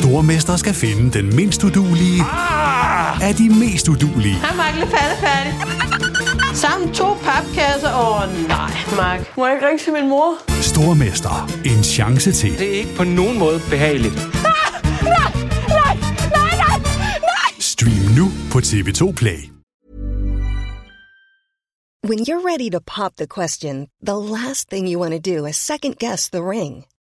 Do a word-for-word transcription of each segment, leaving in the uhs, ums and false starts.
Stormester skal finde den mindst uduelige ah! af de mest uduelige. Hej Mark, lidt faldefærdig. Sammen to papkasser. Åh oh, nej, Mark. Må jeg ikke ringe til min mor? Stormester. En chance til. Det er ikke på nogen måde behageligt. Ah! Nej, nej, nej, nej, nej! Stream nu på T V to Play. When you're ready to pop the question, the last thing you want to do is second-guess the ring.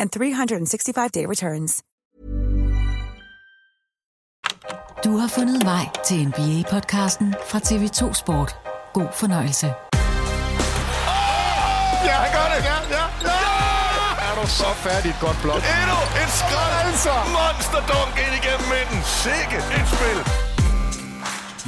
and three hundred sixty-five day returns. Du har fundet vej til N B A-podcasten fra T V to Sport. God fornøjelse. Åh! Oh, ja, han gør det! Ja, ja, ja! Ja! Er du så færdig et godt blok? Endnu et skræt, altså! Monsterdunk ind igennem midten. Sikke et spil!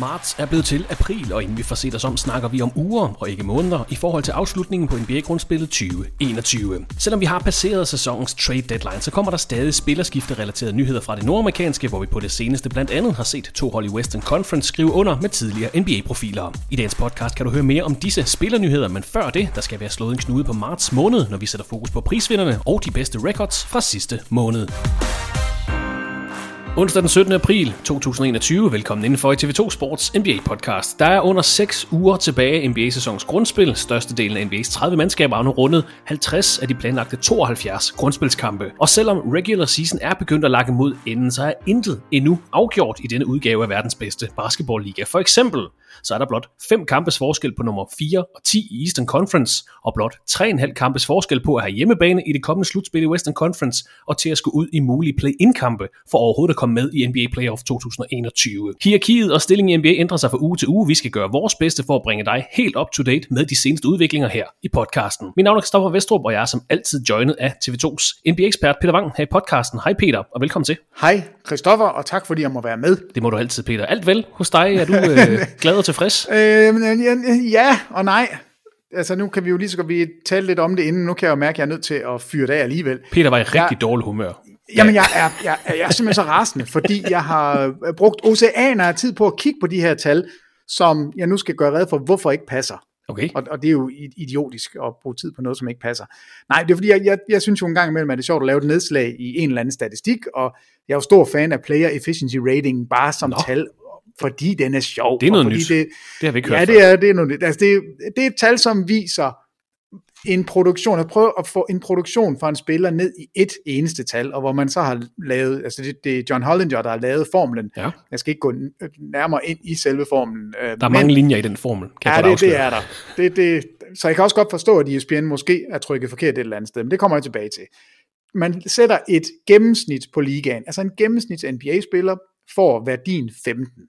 Marts er blevet til april, og inden vi får set os om, snakker vi om uger og ikke måneder i forhold til afslutningen på N B A-grundspillet tyve enogtyve. Selvom vi har passeret sæsonens trade deadline, så kommer der stadig spillerskifterelaterede nyheder fra det nordamerikanske, hvor vi på det seneste blandt andet har set to hold i Western Conference skrive under med tidligere N B A-profiler. I dagens podcast kan du høre mere om disse spillernyheder, men før det, der skal være slået en knude på marts måned, når vi sætter fokus på prisvinderne og de bedste records fra sidste måned. Onsdag den syttende april to tusind enogtyve. Velkommen indenfor i T V to Sports N B A-podcast. Der er under seks uger tilbage i N B A-sæsonens grundspil. Størstedelen af N B A's tredive mandskaber har nu rundet halvtreds af de planlagte tooghalvfjerds grundspilskampe. Og selvom regular season er begyndt at lakke mod enden, så er intet endnu afgjort i denne udgave af verdens bedste basketballliga. For eksempel så er der blot fem kampes forskel på nummer fire og ti i Eastern Conference, og blot tre komma fem kampes forskel på at have hjemmebane i det kommende slutspil i Western Conference, og til at skulle ud i mulige play-in-kampe for overhovedet at komme med i N B A Playoff to tusind enogtyve. Hierarkiet og stillingen i N B A ændrer sig fra uge til uge. Vi skal gøre vores bedste for at bringe dig helt up to date med de seneste udviklinger her i podcasten. Mit navn er Christopher Vestrup, og jeg er som altid joinet af T V to's N B A-ekspert Peter Vang her i podcasten. Hej Peter, og velkommen til. Hej Christopher, og tak fordi jeg må være med. Det må du altid, Peter. Alt vel hos dig? Er du øh, glad og tilfreds? øh, ja og nej. Altså nu kan vi jo lige så godt vi tale lidt om det inden. Nu kan jeg jo mærke, at jeg er nødt til at fyre det af alligevel. Peter var i rigtig jeg... dårlig humør. Jamen, jeg er, jeg, jeg er simpelthen så rasende, fordi jeg har brugt oceaner af tid på at kigge på de her tal, som jeg nu skal gøre rede for, hvorfor ikke passer. Okay. Og, og det er jo idiotisk at bruge tid på noget, som ikke passer. Nej, det er fordi, jeg, jeg, jeg synes jo en gang imellem, at det er sjovt at lave et nedslag i en eller anden statistik, og jeg er jo stor fan af player efficiency rating, bare som Nå. tal, fordi den er sjov. Det er noget nyt. Det, det har vi ikke hørt ja, det er, det er noget nyt. Altså, det, det er et tal, som viser en produktion, at prøve at få en produktion fra en spiller ned i et eneste tal, og hvor man så har lavet, altså det, det er John Hollinger, der har lavet formlen. Ja. Jeg skal ikke gå nærmere ind i selve formlen. Der er men, mange linjer i den formel, kan ja, jeg det, det er der. Det, det, så jeg kan også godt forstå, at E S P N måske er trykket forkert et eller andet sted, men det kommer jeg tilbage til. Man sætter et gennemsnit på ligaen, altså en gennemsnits N B A-spiller får værdien femten.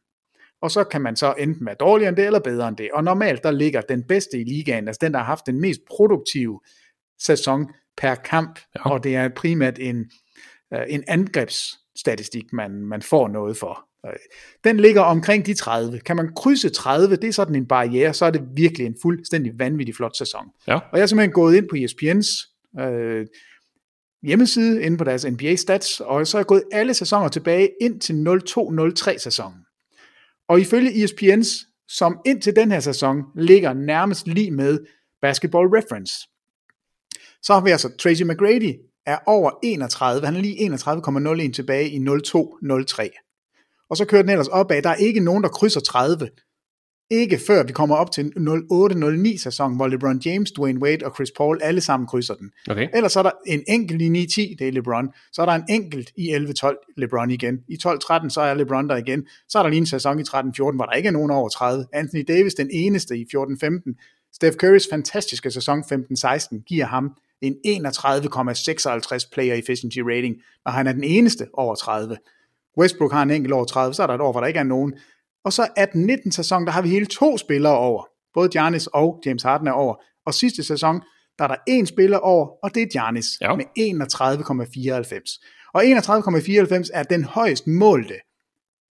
Og så kan man så enten være dårligere end det, eller bedre end det. Og normalt, der ligger den bedste i ligaen, altså den, der har haft den mest produktive sæson per kamp, ja. Og det er primært en, en angrebsstatistik, man, man får noget for. Den ligger omkring de tredive. Kan man krydse tredive, det er sådan en barriere, så er det virkelig en fuldstændig vanvittig flot sæson. Ja. Og jeg er simpelthen gået ind på E S P N's øh, hjemmeside, inde på deres N B A stats, og så er jeg gået alle sæsoner tilbage ind til nul to nul tre sæsonen. Og ifølge E S P N's som indtil den her sæson ligger nærmest lige med Basketball Reference. Så har vi altså Tracy McGrady er over enogtredive, han er lige enogtredive komma nul en tilbage i nul to nul tre. Og så kører den ellers opad, der er ikke nogen, der krydser tredive. Ikke før vi kommer op til nul otte nul ni sæson, hvor LeBron James, Dwayne Wade og Chris Paul alle sammen krydser den. Okay. Ellers er der en enkelt i ni ti, det er LeBron. Så er der en enkelt i elleve tolv, LeBron igen. I tolv tretten, så er LeBron der igen. Så er der lige en sæson i tretten fjorten, hvor der ikke er nogen over tredive. Anthony Davis, den eneste i fjorten femten. Steph Currys fantastiske sæson femten seksten giver ham en enogtredive komma seksoghalvtreds player efficiency rating, og han er den eneste over tredive. Westbrook har en enkelt over tredive, så er der et år, hvor der ikke er nogen. Og så atten nitten sæson, der har vi hele to spillere over. Både Giannis og James Harden er over. Og sidste sæson, der er der én spiller over, og det er Giannis ja. med enogtredive komma fireoghalvfems. Og enogtredive komma fireoghalvfems er den højst målte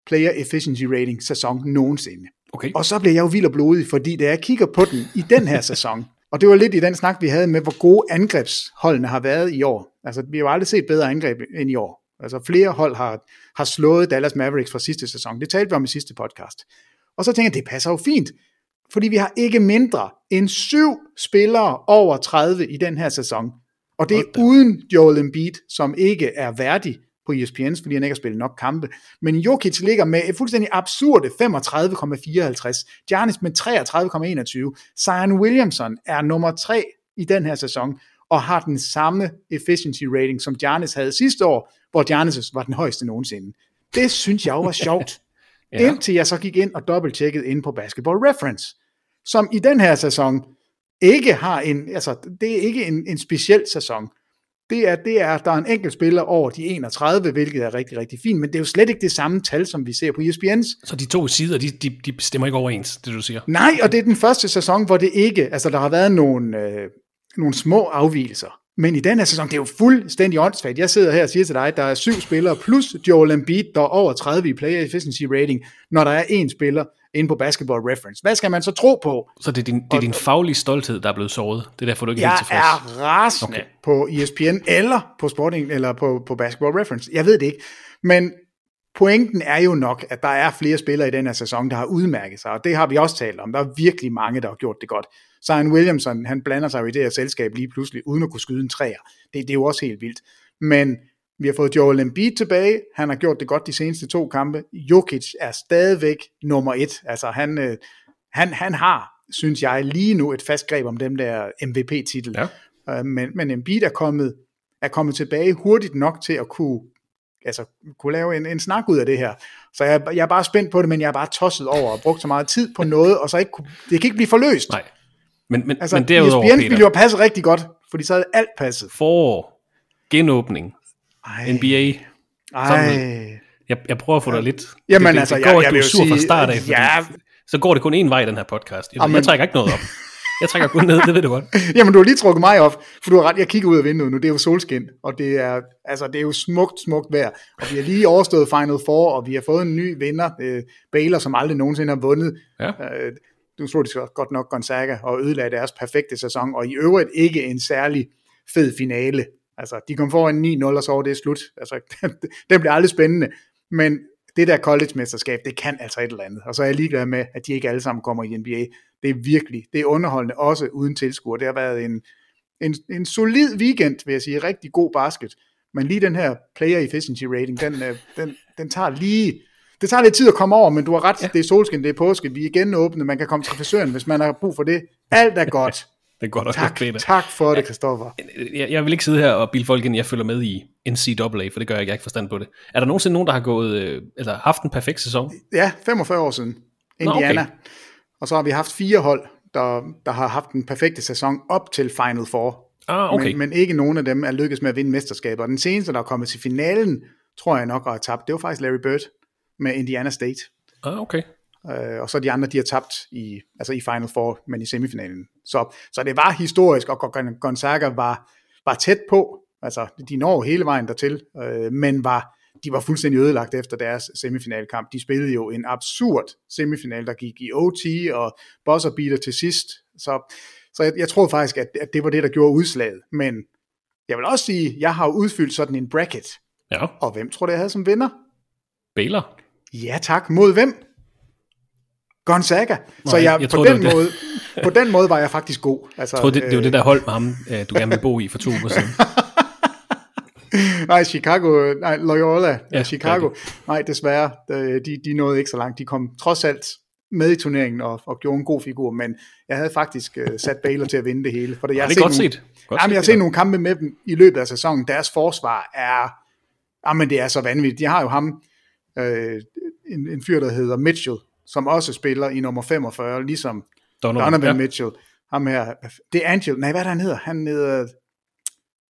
player efficiency rating sæson nogensinde. Okay. Og så bliver jeg jo vild og blodig, fordi da jeg kigger på den i den her sæson, og det var lidt i den snak, vi havde med, hvor gode angrebsholdene har været i år. Altså, vi har jo aldrig set bedre angreb end i år. Altså flere hold har, har slået Dallas Mavericks fra sidste sæson. Det talte vi om i sidste podcast. Og så tænker jeg, det passer jo fint, fordi vi har ikke mindre end syv spillere over tredive i den her sæson. Og det er uden Joel Embiid, som ikke er værdig på E S P N's, fordi han ikke har spillet nok kampe. Men Jokic ligger med et fuldstændig absurde femogtredive komma fireoghalvtreds. Giannis med treogtredive komma enogtyve. Zion Williamson er nummer tre i den her sæson, og har den samme efficiency rating, som Giannis havde sidste år, hvor Giannis var den højeste nogensinde. Det synes jeg var sjovt, ja. Indtil jeg så gik ind og dobbelttjekkede ind på Basketball Reference, som i den her sæson ikke har en, altså det er ikke en, en speciel sæson. Det er, det er, der er en enkelt spiller over de enogtredive, hvilket er rigtig, rigtig fint, men det er jo slet ikke det samme tal, som vi ser på E S P N's. Så de to sider, de, de, de stemmer ikke overens, det du siger? Nej, og det er den første sæson, hvor det ikke, altså der har været nogle... Øh, nogle små afvigelser. Men i den her sæson, det er jo fuldstændig åndssvagt. Jeg sidder her og siger til dig, at der er syv spillere plus Joel Embiid, der er over tredive i player efficiency rating, når der er én spiller inde på Basketball Reference. Hvad skal man så tro på? Så det er din, det er din faglige stolthed, der er blevet såret? Det er derfor, du ikke er helt tilfreds? Jeg er rasende okay. på E S P N eller på Sporting eller på, på Basketball Reference. Jeg ved det ikke. Men pointen er jo nok, at der er flere spillere i den her sæson, der har udmærket sig, og det har vi også talt om. Der er virkelig mange, der har gjort det godt. Zion Williamson, han blander sig i det her selskab lige pludselig, uden at kunne skyde en træer. Det, det er jo også helt vildt. Men vi har fået Joel Embiid tilbage, han har gjort det godt de seneste to kampe. Jokic er stadigvæk nummer et. Altså han, han, han har, synes jeg, lige nu et fast greb om den der M V P-titel. Ja. Men, men Embiid er kommet, er kommet tilbage hurtigt nok til at kunne altså kunne lave en, en snak ud af det her. Så jeg, jeg er bare spændt på det, men jeg er bare tosset over og brugt så meget tid på noget, og så ikke kunne, det kan ikke blive forløst. Nej, men, men, altså, men derudover, Peter. E S P N ville jo passe rigtig godt, fordi så havde alt passet. Forår, genåbning, ej. N B A. Ej. Jeg, jeg prøver at få dig lidt. Jamen det, det, altså, det går, jeg, jeg vil jo sige, fra start af, ja. Så går det kun én vej i den her podcast. Jeg, Amen. jeg trækker ikke noget op. Jeg trækker kun ned, det ved du godt. Jamen, du har lige trukket mig op, for du har ret, jeg kigger ud af vinduet nu, det er jo solskin, og det er, altså, det er jo smukt, smukt vejr, og vi har lige overstået Final Four, og vi har fået en ny vinder, øh, Baylor, som aldrig nogensinde har vundet. Ja. Øh, nu slog de godt nok Gonzaga, og ødelagde deres perfekte sæson, og i øvrigt ikke en særlig fed finale. Altså, de kom foran ni nul, og så var det slut. Altså, den bliver aldrig spændende, men det der college-mesterskab, det kan altså et eller andet. Og så er jeg ligeglad med, at de ikke alle sammen kommer i N B A. Det er virkelig, det er underholdende, også uden tilskuer. Det har været en, en, en solid weekend, vil jeg sige. Rigtig god basket. Men lige den her player efficiency rating, den, den, den tager lige... Det tager lidt tid at komme over, men du har ret. Ja. Det er solskin, det er påske. Vi er genåbnet. Man kan komme til frisøren, hvis man har brug for det. Alt er godt. Det er godt tak, også, Peter. Tak for det, Christoffer. Jeg, jeg, jeg vil ikke sidde her og bilde folk ind, jeg følger med i N C A A, for det gør jeg ikke, jeg har ikke forstand på det. Er der nogensinde nogen, der har gået, øh, eller haft en perfekt sæson? Ja, femogfyrre år siden. Indiana. Nå, okay. Og så har vi haft fire hold, der, der har haft en perfekte sæson op til Final Four. Ah, okay. Men, men ikke nogen af dem er lykkedes med at vinde mesterskaber. Og den seneste, der er kommet til finalen, tror jeg nok, og har tabt, det var faktisk Larry Bird med Indiana State. Ah, okay. Og så de andre, de har tabt i, altså i Final Four, men i semifinalen. Så, så det var historisk, og Gonzaga var, var tæt på. Altså, de når hele vejen dertil, øh, men var, de var fuldstændig ødelagt efter deres semifinalkamp. De spillede jo en absurd semifinal, der gik i O T og buzzer beater til sidst. Så, så jeg, jeg troede faktisk, at, at det var det, der gjorde udslaget. Men jeg vil også sige, at jeg har udfyldt sådan en bracket. Ja. Og hvem tror du, jeg havde som vinder? Baylor. Ja tak, mod hvem? Gonzaga. Nej, så jeg, jeg på, tror, den måde, på den måde var jeg faktisk god. Altså, jeg tror, det, det var det der hold med ham, du gerne vil bo i for to uger siden. Nej, Chicago, nej, Loyola, ja, Chicago. Okay. Nej, desværre, de, de nåede ikke så langt. De kom trods alt med i turneringen og, og gjorde en god figur, men jeg havde faktisk uh, sat Baylor til at vinde det hele. For det, jeg har det set godt nogle, set. Godt jamen, jeg har set nogle kampe med dem i løbet af sæsonen. Deres forsvar er, jamen det er så vanvittigt. De har jo ham, øh, en, en fyr, der hedder Mitchell, som også spiller i nummer femogfyrre, ligesom Donovan, Donovan ja. Mitchell. Ham her, det er Angel, nej, hvad er det, han hedder? Han hedder...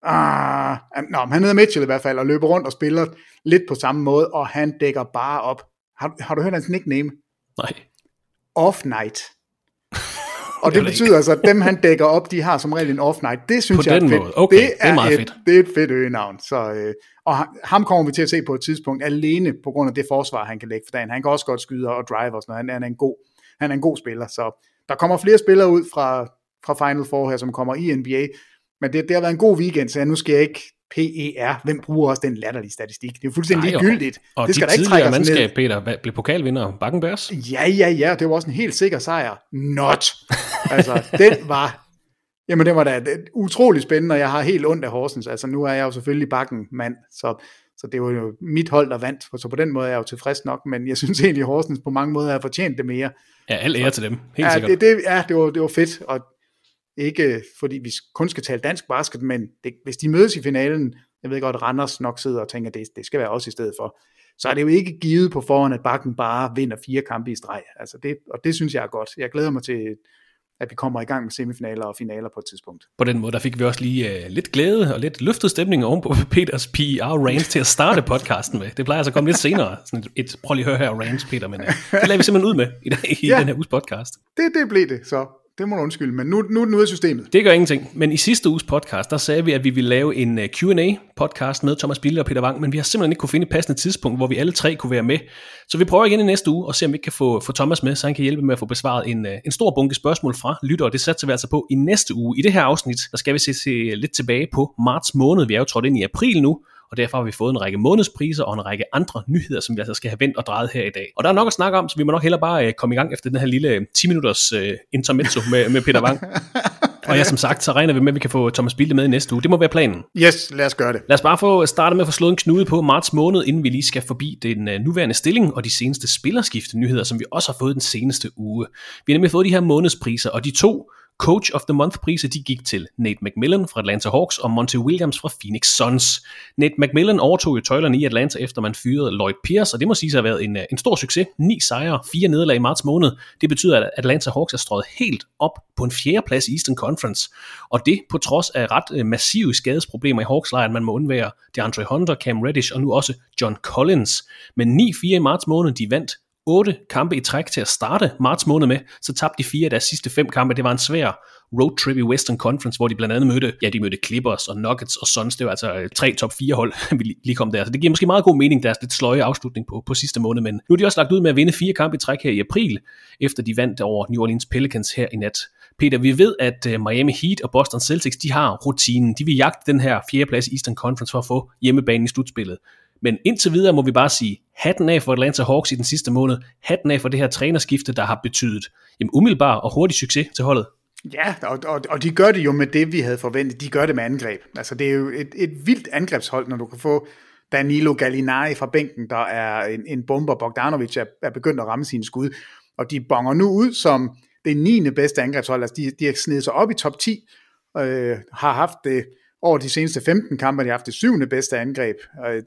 Ah, no, han hedder Mitchell i hvert fald, og løber rundt og spiller lidt på samme måde, og han dækker bare op. Har, har du hørt hans nickname? Nej. Off-night. Og det betyder altså, at dem han dækker op, de har som regel en off-night. Det synes på jeg er fedt. Okay, det, er det, er et, fedt. Det er et fedt øgenavn. Så, øh, og ham kommer vi til at se på et tidspunkt, alene på grund af det forsvar, han kan lægge for dagen. Han kan også godt skyde og drive og sådan noget. Han, han, er, en god, han er en god spiller. Så der kommer flere spillere ud fra, fra Final Four her, som kommer i N B A. Men det, det har været en god weekend, så jeg, nu skal jeg ikke P E R. Hvem bruger også den latterlige statistik? Det er jo fuldstændig ligegyldigt. Og det skal de da ikke tidligere mandskab, ned. Peter, blev pokalvinder Bakken Bears? Ja, ja, ja. Det var også en helt sikker sejr. Not! Altså, den var... Jamen, den var da utrolig spændende, og jeg har helt ondt af Horsens. Altså, nu er jeg jo selvfølgelig Bakken mand, så, så det var jo mit hold, der vandt. Så på den måde er jeg jo tilfreds nok, men jeg synes egentlig, Horsens på mange måder har fortjent det mere. Ja, al ære til dem. Helt ja, sikkert. Det, det, ja, det var, det var fedt, og ikke fordi vi kun skal tale dansk basket, men det, hvis de mødes i finalen, jeg ved godt, Randers nok sidder og tænker, det, det skal være også i stedet for, så er det jo ikke givet på forhånd, at Bakken bare vinder fire kampe i streg. Altså det, og det synes jeg er godt. Jeg glæder mig til, at vi kommer i gang med semifinaler og finaler på et tidspunkt. På den måde, der fik vi også lige uh, lidt glæde og lidt løftet stemning ovenpå Peters P R-range til at starte podcasten med. Det plejer altså at komme lidt senere. Sådan et, et, prøv lige at høre her, range, Peter, men uh, det lader vi simpelthen ud med i, i ja, den her uges podcast. Det, det blev det, så. Det må du undskylde, men nu, nu er den ude af systemet. Det gør ingenting, men i sidste uges podcast, der sagde vi, at vi ville lave en Q and A-podcast med Thomas Bille og Peter Vang, men vi har simpelthen ikke kunne finde et passende tidspunkt, hvor vi alle tre kunne være med. Så vi prøver igen i næste uge og ser, om vi ikke kan få, få Thomas med, så han kan hjælpe med at få besvaret en, en stor bunke spørgsmål fra lyttere. Det satser vi altså på i næste uge. I det her afsnit, der skal vi se, se lidt tilbage på marts måned. Vi er jo trådt ind i april nu, og derfor har vi fået en række månedspriser og en række andre nyheder, som vi altså skal have vendt og drejet her i dag. Og der er nok at snakke om, så vi må nok hellere bare komme i gang efter den her lille ti minutters øh, intermezzo med, med Peter Vang. Og ja, som sagt, så regner vi med, at vi kan få Thomas Bille med i næste uge. Det må være planen. Yes, lad os gøre det. Lad os bare få starte med at få slået en knude på marts måned, inden vi lige skal forbi den nuværende stilling og de seneste spillerskifte nyheder, som vi også har fået den seneste uge. Vi har nemlig fået de her månedspriser, og de to Coach of the Month-priser, de gik til Nate McMillan fra Atlanta Hawks og Monty Williams fra Phoenix Suns. Nate McMillan overtog jo tøjlerne i Atlanta, efter man fyrede Lloyd Pierce, og det må sige sig at have været en, en stor succes. Ni sejre, fire nederlag i marts måned. Det betyder, at Atlanta Hawks er strøget helt op på en fjerde plads i Eastern Conference, og det på trods af ret massive skadesproblemer i Hawks-lejren. Man må undvære DeAndre Hunter, Cam Reddish og nu også John Collins. Men ni fire i marts måned, de vandt otte kampe i træk til at starte marts måned med, så tabte de fire af deres sidste fem kampe. Det var en svær roadtrip i Western Conference, hvor de blandt andet mødte, ja, de mødte Clippers og Nuggets og Suns. Det var altså tre top fire hold, vi lige kom der. Så det giver måske meget god mening, deres lidt sløje afslutning på, på sidste måned, men nu er de også lagt ud med at vinde fire kampe i træk her i april, efter de vandt over New Orleans Pelicans her i nat. Peter, vi ved, at Miami Heat og Boston Celtics, de har rutinen. De vil jagte den her fjerde plads i Eastern Conference for at få hjemmebanen i slutspillet. Men indtil videre må vi bare sige, hatten af for Atlanta Hawks i den sidste måned, hatten af for det her trænerskifte, der har betydet jamen, umiddelbar og hurtig succes til holdet. Ja, og, og, og de gør det jo med det, vi havde forventet. De gør det med angreb. Altså, det er jo et, et vildt angrebshold, når du kan få Danilo Gallinari fra bænken, der er en, en bomber. Bogdanovic er, er begyndt at ramme sine skud, og de bonger nu ud som det niende bedste angrebshold. Altså, de, de har snedet sig op i top ti, øh, har haft det... Over de seneste femten kampe, de har haft det syvende bedste angreb.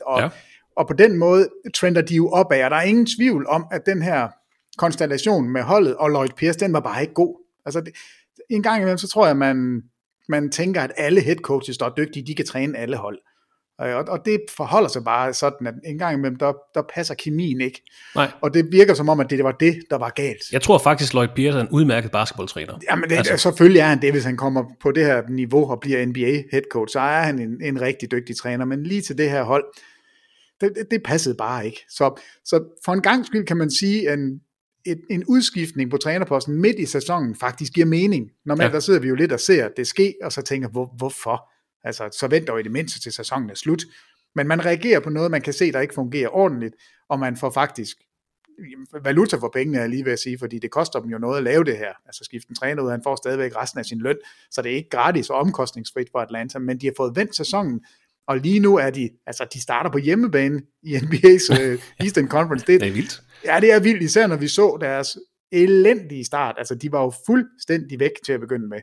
Og, ja. og på den måde trender de jo opad, og der er ingen tvivl om, at den her konstellation med holdet og Lloyd Pierce, den var bare ikke god. Altså, det, en gang imellem, så tror jeg, at man, man tænker, at alle headcoaches, der er dygtige, de kan træne alle hold. Og, og det forholder sig bare sådan, at en gang imellem, der, der passer kemien ikke. Nej. Og det virker som om, at det, det var det, der var galt. Jeg tror faktisk, Lloyd Pierce er en udmærket basketballtræner. Jamen det, altså. Selvfølgelig er han det, hvis han kommer på det her niveau og bliver N B A-headcoach, så er han en, en rigtig dygtig træner. Men lige til det her hold, det, det, det passede bare ikke. Så, så for en gang skyld kan man sige, at en, et, en udskiftning på trænerposten midt i sæsonen faktisk giver mening. Normalt ja. Der sidder vi jo lidt og ser det ske, og så tænker, hvor, hvorfor? Altså, så venter jo i det mindste til sæsonen er slut. Men man reagerer på noget, man kan se, der ikke fungerer ordentligt, og man får faktisk valutaforpengene, jeg lige vil sige, fordi det koster dem jo noget at lave det her. Altså skiften træner ud, han får stadigvæk resten af sin løn, så det er ikke gratis og omkostningsfrit for Atlanta, men de har fået vendt sæsonen, og lige nu er de, altså de starter på hjemmebane i N B A's øh, Eastern Conference. Det, det er vildt. Ja, det er vildt, især når vi så deres elendige start. Altså de var jo fuldstændig væk til at begynde med.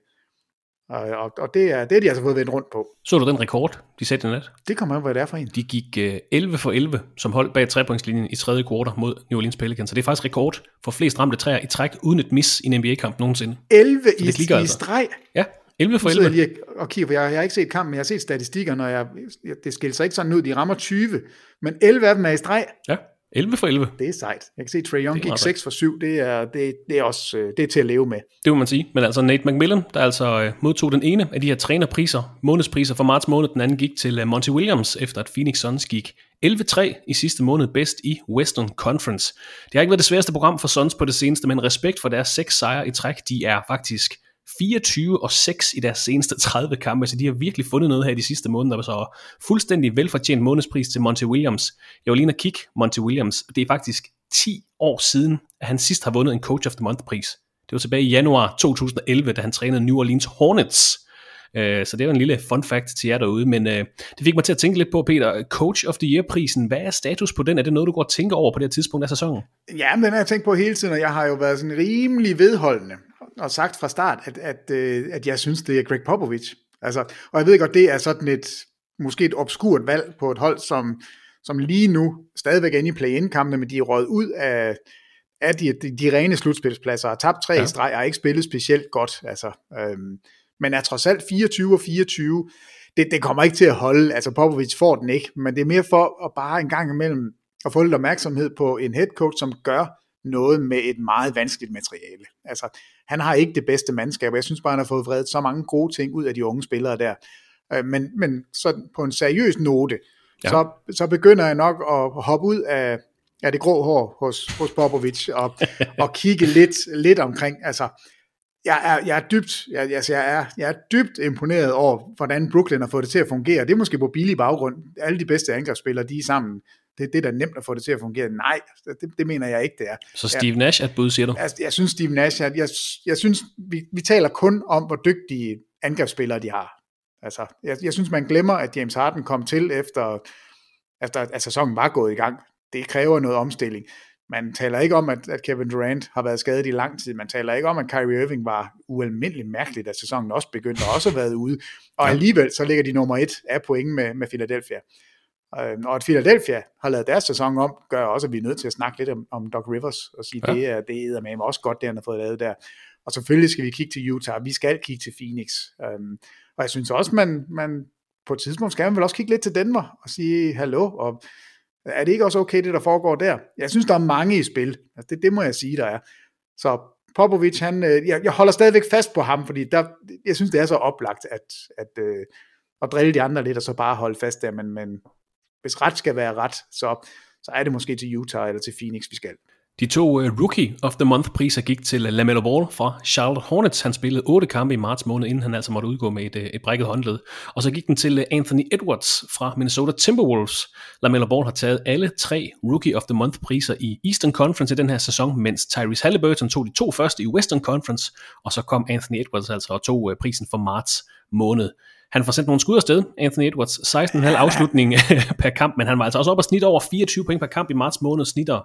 Og, og det, er, det er de altså fået vendt rundt på. Så du den rekord, de satte i nat? Det kommer an på, hvad det er for en. De gik øh, elleve for elleve som hold bag trepointslinjen i tredje kvartal mod New Orleans Pelicans. Så det er faktisk rekord for flest ramte træer i træk uden et mis i en N B A-kamp nogensinde. elleve i, altså. I streg? Ja, elleve for elleve. Jeg og kigger, for jeg, jeg har ikke set kampen, men jeg har set statistikker, når jeg, jeg, det skiller sig ikke sådan ud, de rammer tyve. Men elleve af dem er i streg. Ja, elleve for elleve. Det er sejt. Jeg kan se, Trae Young gik seks for syv. Det er, det, det er også det er til at leve med. Det må man sige. Men altså Nate McMillan, der altså modtog den ene af de her trænerpriser, månedspriser for marts måned. Den anden gik til Monty Williams, efter at Phoenix Suns gik elleve tre i sidste måned bedst i Western Conference. Det har ikke været det sværeste program for Suns på det seneste, men respekt for deres seks sejre i træk. De er faktisk fireogtyve og seks i deres seneste tredive kampe, så de har virkelig fundet noget her i de sidste måneder, så fuldstændig velfortjent månedspris til Monty Williams. Jeg var lige at kigge Monty Williams, det er faktisk ti år siden, at han sidst har vundet en Coach of the Month-pris. Det var tilbage i januar to tusind og elleve, da han trænede New Orleans Hornets. Så det er jo en lille fun fact til jer derude, men det fik mig til at tænke lidt på, Peter, Coach of the Year-prisen, hvad er status på den? Er det noget, du går og tænker over på det her tidspunkt af sæsonen? Ja, men den har jeg tænkt på hele tiden, og jeg har jo været sådan rimelig vedholdende og sagt fra start, at, at, at jeg synes, det er Greg Popovich. Altså, og jeg ved godt, det er sådan et, måske et obskurt valg på et hold, som, som lige nu stadigvæk er inde i play-in-kampene, men de er røget ud af, af de, de, de rene slutspilspladser, har tabt tre i streg, og har ikke spillet specielt godt. Altså, øhm, men er trods alt fireogtyve og fireogtyve, det, det kommer ikke til at holde. Altså Popovich får den ikke, men det er mere for at bare en gang imellem at få lidt opmærksomhed på en head coach, som gør noget med et meget vanskeligt materiale. Altså, han har ikke det bedste mandskab, og jeg synes bare, han har fået vredet så mange gode ting ud af de unge spillere der. Men, men så på en seriøs note, ja. så, så begynder jeg nok at hoppe ud af, af det grå hår hos, hos Popovich, og, og kigge lidt, lidt omkring. Altså, jeg er, jeg er dybt, jeg, jeg, er, jeg er dybt imponeret over, hvordan Brooklyn har fået det til at fungere. Det er måske på billig baggrund. Alle de bedste angrebsspillere, de er sammen. Det, det er da nemt at få det til at fungere. Nej, det, det mener jeg ikke, det er. Så Steve Nash er et bud, siger du? Jeg, jeg synes, Steve Nash, jeg, jeg, jeg synes, vi, vi taler kun om, hvor dygtige angrebsspillere de har. Altså, jeg, jeg synes, man glemmer, at James Harden kom til, efter, efter at sæsonen var gået i gang. Det kræver noget omstilling. Man taler ikke om, at, at Kevin Durant har været skadet i lang tid. Man taler ikke om, at Kyrie Irving var ualmindeligt mærkeligt, at sæsonen også begyndte og også har været ude. Og alligevel, så ligger de nummer et af point med, med Philadelphia. Og at Philadelphia har lavet deres sæson om, gør også, at vi er nødt til at snakke lidt om, om Doc Rivers, og sige, ja. det er det er med også godt, det han har fået lavet der. Og selvfølgelig skal vi kigge til Utah, vi skal kigge til Phoenix. Um, og jeg synes også, man, man på et tidspunkt skal man vel også kigge lidt til Denver, og sige hallo, og er det ikke også okay, det der foregår der? Jeg synes, der er mange i spil, altså, det, det må jeg sige, der er. Så Popovich, han, jeg, jeg holder stadigvæk fast på ham, fordi der, jeg synes, det er så oplagt, at, at, at, at drille de andre lidt, og så bare holde fast der, men, men hvis ret skal være ret, så, så er det måske til Utah eller til Phoenix, vi skal. De to uh, Rookie of the Month-priser gik til Lamelo Ball fra Charlotte Hornets. Han spillede otte kampe i marts måned, inden han altså måtte udgå med et, et brækket håndled. Og så gik den til Anthony Edwards fra Minnesota Timberwolves. Lamelo Ball har taget alle tre Rookie of the Month-priser i Eastern Conference i den her sæson, mens Tyrese Halliburton tog de to første i Western Conference, og så kom Anthony Edwards altså og tog uh, prisen for marts måned. Han får sendt nogle skud afsted, Anthony Edwards, seksten komma fem afslutning per kamp, men han var altså også op og snit over fireogtyve point per kamp i marts måned, snitter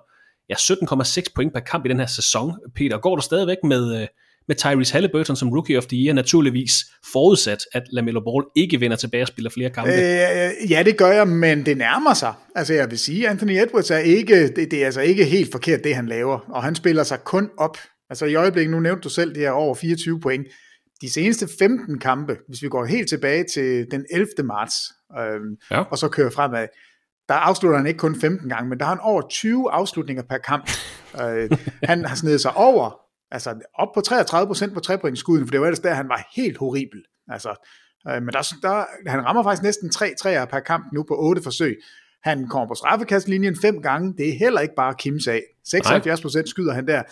ja, sytten komma seks point per kamp i den her sæson. Peter, går du stadigvæk med, med Tyrese Halliburton som Rookie of the Year, naturligvis forudsat, at Lamelo Ball ikke vender tilbage og spiller flere kampe? Øh, ja, det gør jeg, men det nærmer sig. Altså jeg vil sige, Anthony Edwards er ikke, det, det er altså ikke helt forkert, det han laver, og han spiller sig kun op. Altså i øjeblikket, nu nævnte du selv, det er over fireogtyve point. De seneste femten kampe, hvis vi går helt tilbage til den ellevte marts, øhm, ja. og så kører fremad, der afslutter han ikke kun femten gange, men der har han over tyve afslutninger per kamp. øh, han har snedet sig over, altså op på treogtredive procent på trepointskuden, for det var ellers der, han var helt horribel. Altså, øh, men der, der, han rammer faktisk næsten tre treer per kamp nu på otte forsøg. Han kommer på straffekastlinjen fem gange, det er heller ikke bare Kims af. seksoghalvfjerds procent skyder han der.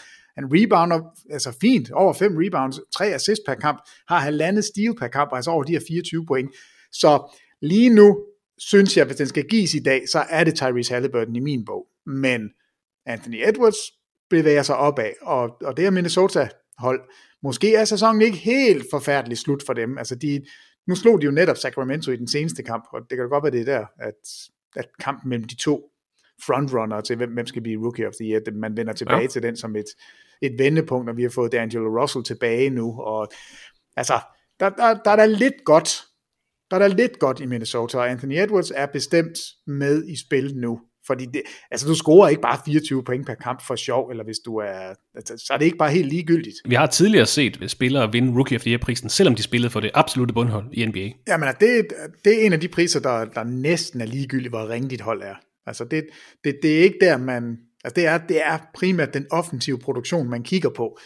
Han rebounder, altså fint, over fem rebounds, tre assist per kamp, har halvandet steal per kamp, altså over de her fireogtyve point. Så lige nu, synes jeg, hvis den skal gives i dag, så er det Tyrese Halliburton i min bog. Men Anthony Edwards bevæger sig opad, og, og det her Minnesota-hold, måske er sæsonen ikke helt forfærdeligt slut for dem. Altså de, nu slog de jo netop Sacramento i den seneste kamp, og det kan da godt være det der, at, at kampen mellem de to frontrunner til, hvem, hvem skal blive rookie of the year, man vender tilbage ja. til den som et, et vendepunkt, og vi har fået D'Angelo Russell tilbage nu, og altså, der, der, der er da lidt godt, der er da lidt godt i Minnesota, og Anthony Edwards er bestemt med i spil nu, fordi det, altså, du scorer ikke bare fireogtyve point per kamp for sjov, eller hvis du er, så er det ikke bare helt ligegyldigt. Vi har tidligere set spillere vinde Rookie of the Year-prisen, selvom de spillede for det absolutte bundhold i N B A. Jamen, det, det er en af de priser, der, der næsten er ligegyldigt, hvor ringe dit hold er. Altså, det, det, det er ikke der, man, altså, det er, det er primært den offensive produktion, man kigger på.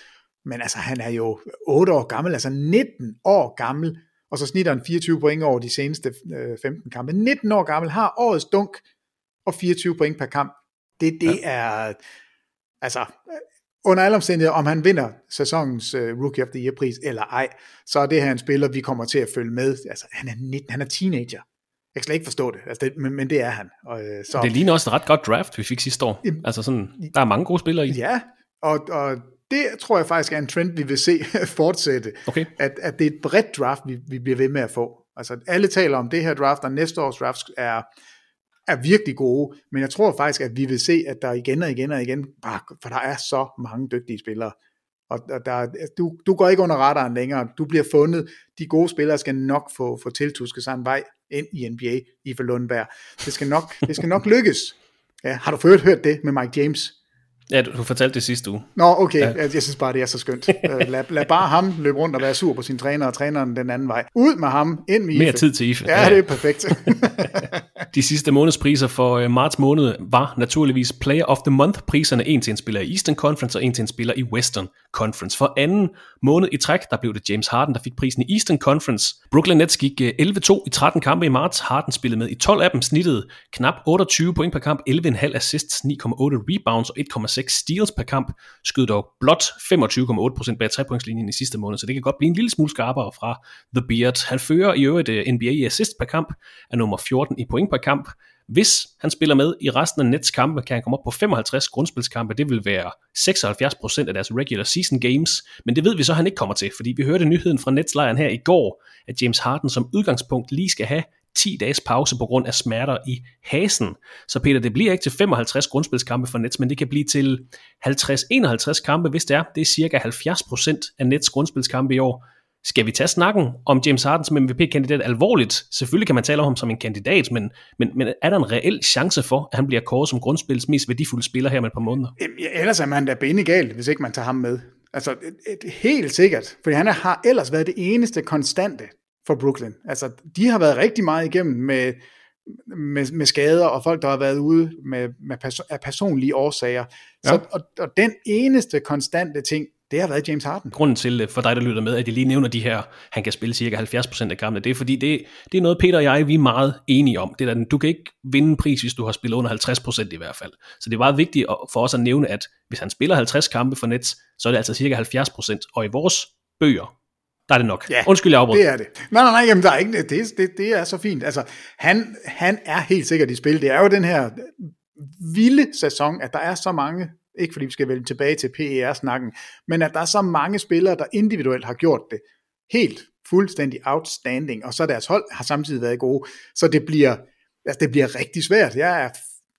Men altså, han er jo otte år gammel, altså nitten år gammel, og så snitter han fireogtyve point over de seneste femten kampe. nitten år gammel, har årets dunk, og fireogtyve point per kamp. Det, det ja. er, altså, under alle omstændigheder, om han vinder sæsonens uh, Rookie of the Year-pris eller ej, så er det her en spiller, vi kommer til at følge med. Altså, han er nitten, han er teenager. Jeg kan slet ikke forstå det, altså, det men, men det er han. Og, øh, så, det ligner også et ret godt draft, vi fik sidste år. Jamen, altså sådan, der er mange gode spillere i. Ja, og, og det tror jeg faktisk er en trend, vi vil se fortsætte. Okay. At, at det er et bredt draft, vi, vi bliver ved med at få. Altså, alle taler om det her draft, og næste års draft er... er virkelig gode, men jeg tror faktisk, at vi vil se, at der igen og igen og igen, for der er så mange dygtige spillere, og der, du, du går ikke under radaren længere, du bliver fundet, de gode spillere skal nok få, få tiltusket sig en vej ind i N B A, i for Lundberg. Det skal nok, det skal nok lykkes. Ja, har du før hørt det med Mike James? Ja, du, du fortalte det sidste uge. Nå, okay, ja. jeg, jeg synes bare, det er så skønt. Lad, lad bare ham løbe rundt og være sur på sin træner, og træneren den anden vej. Ud med ham, ind med I F E. Mere tid til I F E. Ja, det er perfekt. De sidste månedspriser for marts måned var naturligvis Player of the Month-priserne. En til en spiller i Eastern Conference og en til en spiller i Western Conference. For anden måned i træk, der blev det James Harden, der fik prisen i Eastern Conference. Brooklyn Nets gik elleve to i tretten kampe i marts. Harden spillede med i tolv af dem, snittede knap otteogtyve point per kamp, elleve komma fem assists, ni komma otte rebounds og en komma seks steals per kamp. Skød dog blot femogtyve komma otte procent bag trepointslinjen i sidste måned, så det kan godt blive en lille smule skarpere fra The Beard. Han fører i øvrigt N B A i assist per kamp, er nummer fjorten i point per kamp. Hvis han spiller med i resten af Nets kampe, kan han komme op på femoghalvtreds grundspilskampe. Det vil være seksoghalvfjerds procent af deres regular season games, men det ved vi så, han ikke kommer til, fordi vi hørte nyheden fra Nets-lejren her i går, at James Harden som udgangspunkt lige skal have ti dages pause på grund af smerter i hasen. Så Peter, det bliver ikke til femoghalvtreds grundspilskampe for Nets, men det kan blive til halvtreds til enoghalvtreds kampe, hvis det er. Det er cirka halvfjerds procent af Nets grundspilskampe i år. Skal vi tage snakken om James Harden som M V P-kandidat alvorligt? Selvfølgelig kan man tale om ham som en kandidat, men, men, men er der en reel chance for, at han bliver kåret som grundspillets mest værdifulde spiller her med et par måneder? Ellers er man da benegalt, hvis ikke man tager ham med. Altså, helt sikkert, for han har ellers været det eneste konstante for Brooklyn. Altså, de har været rigtig meget igennem med, med, med skader og folk, der har været ude med, med perso- af personlige årsager. Ja. Så, og, og den eneste konstante ting, det har været James Harden. Grunden til, for dig, der lytter med, at de lige nævner de her, han kan spille cirka halvfjerds procent af kampene, det er fordi, det, det er noget, Peter og jeg, vi er meget enige om. Det der, du kan ikke vinde en pris, hvis du har spillet under halvtreds procent i hvert fald. Så det er meget vigtigt for os at nævne, at hvis han spiller halvtreds kampe for Nets, så er det altså cirka halvfjerds procent. Og i vores bøger, der er det nok. Ja, undskyld, jeg afbrød. Det er det. Nej, nej, nej, jamen, der er ikke, det, det, det er så fint. Altså, han, han er helt sikkert i spil. Det er jo den her vilde sæson, at der er så mange, ikke fordi vi skal vælge tilbage til P E R-snakken, men at der er så mange spillere, der individuelt har gjort det helt fuldstændig outstanding, og så deres hold har samtidig været gode, så det bliver, altså det bliver rigtig svært. Jeg er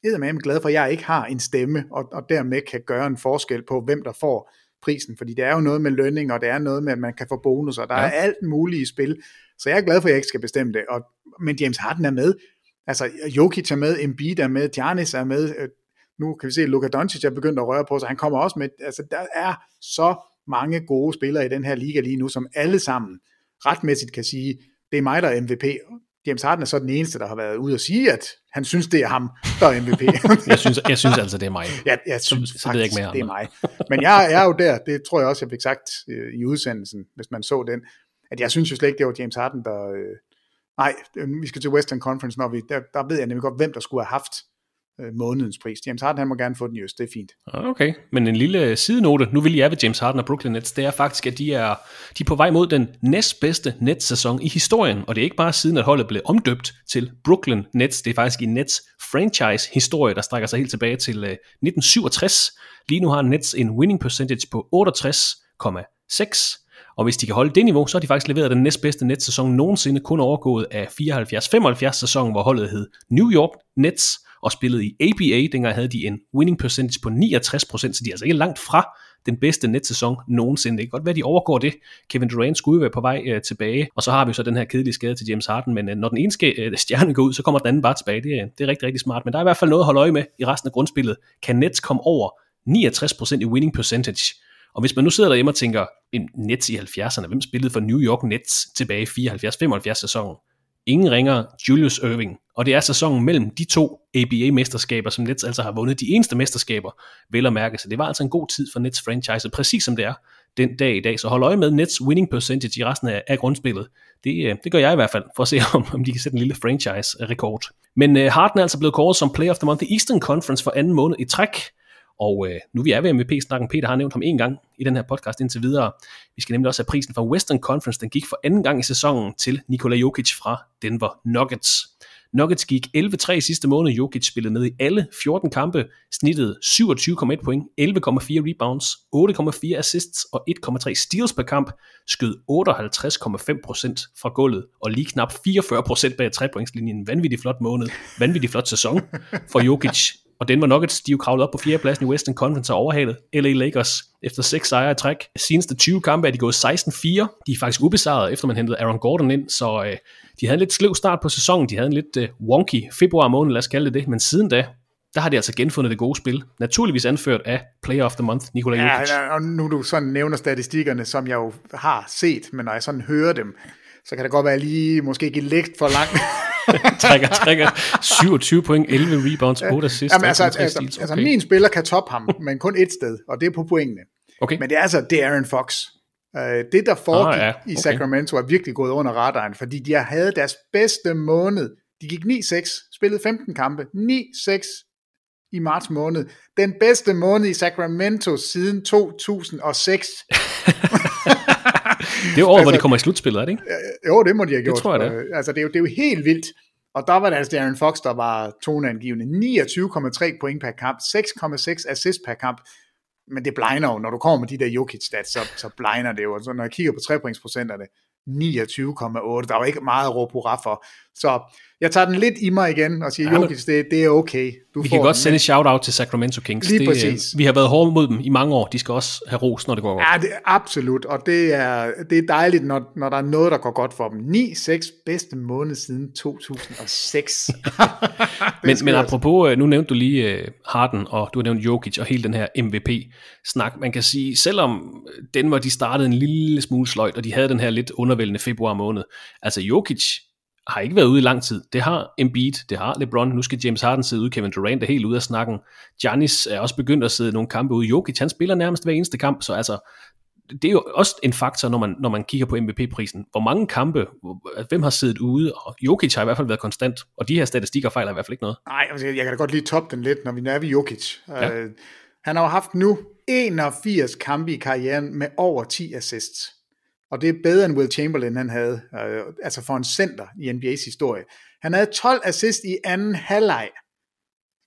eddermame glad for, at jeg ikke har en stemme, og, og dermed kan gøre en forskel på, hvem der får prisen, fordi det er jo noget med lønning, og det er noget med, at man kan få bonusser, der ja. er alt muligt i spil, så jeg er glad for, at jeg ikke skal bestemme det, og, men James Harden er med, altså Jokic er med, Embiid er med, Giannis er med. Nu kan vi se, at Luka Doncic er begyndt at røre på sig. Han kommer også med, altså der er så mange gode spillere i den her liga lige nu, som alle sammen retmæssigt kan sige, det er mig, der er M V P. James Harden er så den eneste, der har været ude og sige, at han synes, det er ham, der er M V P. jeg, synes, jeg synes altså, det er mig. Ja, jeg synes så, faktisk, ikke mere, det er mig. Men jeg, jeg er jo der, det tror jeg også, jeg fik sagt øh, i udsendelsen, hvis man så den, at jeg synes jo slet ikke, det var James Harden, der... Øh, nej, vi skal til Western Conference, når vi, der, der ved jeg nemlig godt, hvem der skulle have haft øh, månedens pris. James Harden, han må gerne få den i øst, det er fint. Okay, men en lille sidenote, nu vil jeg ved James Harden og Brooklyn Nets, det er faktisk, at de er, de er på vej mod den næstbedste Nets-sæson i historien, og det er ikke bare siden, at holdet blev omdøbt til Brooklyn Nets, det er faktisk i Nets franchise-historie, der strækker sig helt tilbage til øh, nitten syvogtres. Lige nu har Nets en winning percentage på otteogtres komma seks. Og hvis de kan holde det niveau, så har de faktisk leveret den næstbedste Nets-sæson nogensinde, kun overgået af fireoghalvfjerds femoghalvfjerds sæsonen, hvor holdet hed New York Nets og spillede i A B A. Dengang havde de en winning percentage på niogtres procent, så de er altså ikke langt fra den bedste Nets-sæson nogensinde. Det kan godt være, de overgår det. Kevin Durant skulle være på vej øh, tilbage, og så har vi jo så den her kedelige skade til James Harden, men øh, når den ene skal, øh, stjerne går ud, så kommer den anden bare tilbage. Det er, det er rigtig, rigtig smart, men der er i hvert fald noget at holde øje med i resten af grundspillet. Kan Nets komme over niogtres procent i winning percentage? Og hvis man nu sidder derhjemme og tænker, Nets i halvfjerdserne, hvem spillede for New York Nets tilbage i fireoghalvfjerds femoghalvfjerds sæsonen? Ingen ringer Julius Erving. Og det er sæsonen mellem de to A B A-mesterskaber, som Nets altså har vundet, de eneste mesterskaber, vel at mærke. Så det var altså en god tid for Nets franchise, præcis som det er den dag i dag. Så hold øje med Nets winning percentage i resten af, af grundspillet. Det, det gør jeg i hvert fald, for at se, om, om de kan sætte en lille franchise-rekord. Men uh, Harden er altså blevet kåret som Player of the Month i Eastern Conference for anden måned i træk. Og øh, nu vi er ved M V P-snakken, Peter har nævnt ham en gang i den her podcast indtil videre. Vi skal nemlig også have prisen fra Western Conference, den gik for anden gang i sæsonen til Nikola Jokic fra Denver Nuggets. Nuggets gik elleve tre sidste måned, Jokic spillede med i alle fjorten kampe, snittede syvogtyve komma en point, elleve komma fire rebounds, otte komma fire assists og en komma tre steals per kamp, skød otteoghalvtreds komma fem procent fra gulvet og lige knap fireogfyrre procent bag trepointslinjen. Vanvittig flot måned, vanvittig flot sæson for Jokic. Og Denver Nuggets, de er jo kravlet op på fjerde pladsen i Western Conference og overhalet L A Lakers efter seks sejre i træk. Seneste tyve kampe er de gået seksten fire. De er faktisk ubesejret, efter man hentede Aaron Gordon ind, så øh, de havde en lidt sløv start på sæsonen. De havde en lidt øh, wonky februar måned, lad os kalde det det. Men siden da, der har de altså genfundet det gode spil. Naturligvis anført af Player of the Month, Nikola Jokic. Ja, og nu du sådan nævner statistikkerne, som jeg jo har set, men når jeg sådan hører dem, så kan det godt være lige måske ikke lægt for langt. trækker, trækker syvogtyve point, elleve rebounds, otte assists. Jamen, altså, altså, okay. altså min spiller kan toppe ham, men kun et sted, og det er på pointene. Okay. Men det er altså, det er Aaron Fox. Det der foregik ah, ja. okay. i Sacramento er virkelig gået under radaren, fordi de havde deres bedste måned. De gik ni seks, spillede femten kampe, ni seks i marts måned. Den bedste måned i Sacramento siden to tusind og seks. Det er jo over, altså, hvor de kommer i slutspillet, er det ikke? Jo, det må de have gjort. Det tror jeg, det er. Altså, det er, jo, det er jo helt vildt. Og der var det altså Aaron Fox, der var toneangivende. niogtyve komma tre point per kamp, seks komma seks assist per kamp. Men det blegner jo, når du kommer med de der Jokic-stats, så, så blegner det jo. Så når jeg kigger på trepointsprocenterne, niogtyve komma otte, der var ikke meget at råbe hurra for. Så jeg tager den lidt i mig igen og siger, ja, Jokic, det, det er okay. Du vi får kan godt den. Sende et shout-out til Sacramento Kings. Lige det, præcis. Vi har været hårde mod dem i mange år. De skal også have ros, når det går godt. Ja, det, absolut. Og det er, det er dejligt, når, når der er noget, der går godt for dem. ni seks bedste måned siden to tusind og seks. men, men apropos, nu nævnte du lige Harden, og du har nævnt Jokic og hele den her M V P-snak. Man kan sige, selvom Denver, de startede en lille smule sløjt, og de havde den her lidt undervældende februar måned. Altså Jokic har ikke været ude i lang tid. Det har Embiid, det har LeBron, nu skal James Harden sidde ude, Kevin Durant er helt ude af snakken. Giannis er også begyndt at sidde nogle kampe ude. Jokic, han spiller nærmest hver eneste kamp, så altså, det er jo også en faktor, når man, når man kigger på M V P-prisen. Hvor mange kampe, hvem har siddet ude, og Jokic har i hvert fald været konstant, og de her statistikker fejler i hvert fald ikke noget. Nej, jeg kan da godt lige toppe den lidt, når vi er ved Jokic. Ja. Øh, han har jo haft nu enogfirs kampe i karrieren med over ti assists. Og det er bedre end Will Chamberlain, han havde, øh, altså for en center i N B A's historie. Han havde tolv assist i anden halvleg,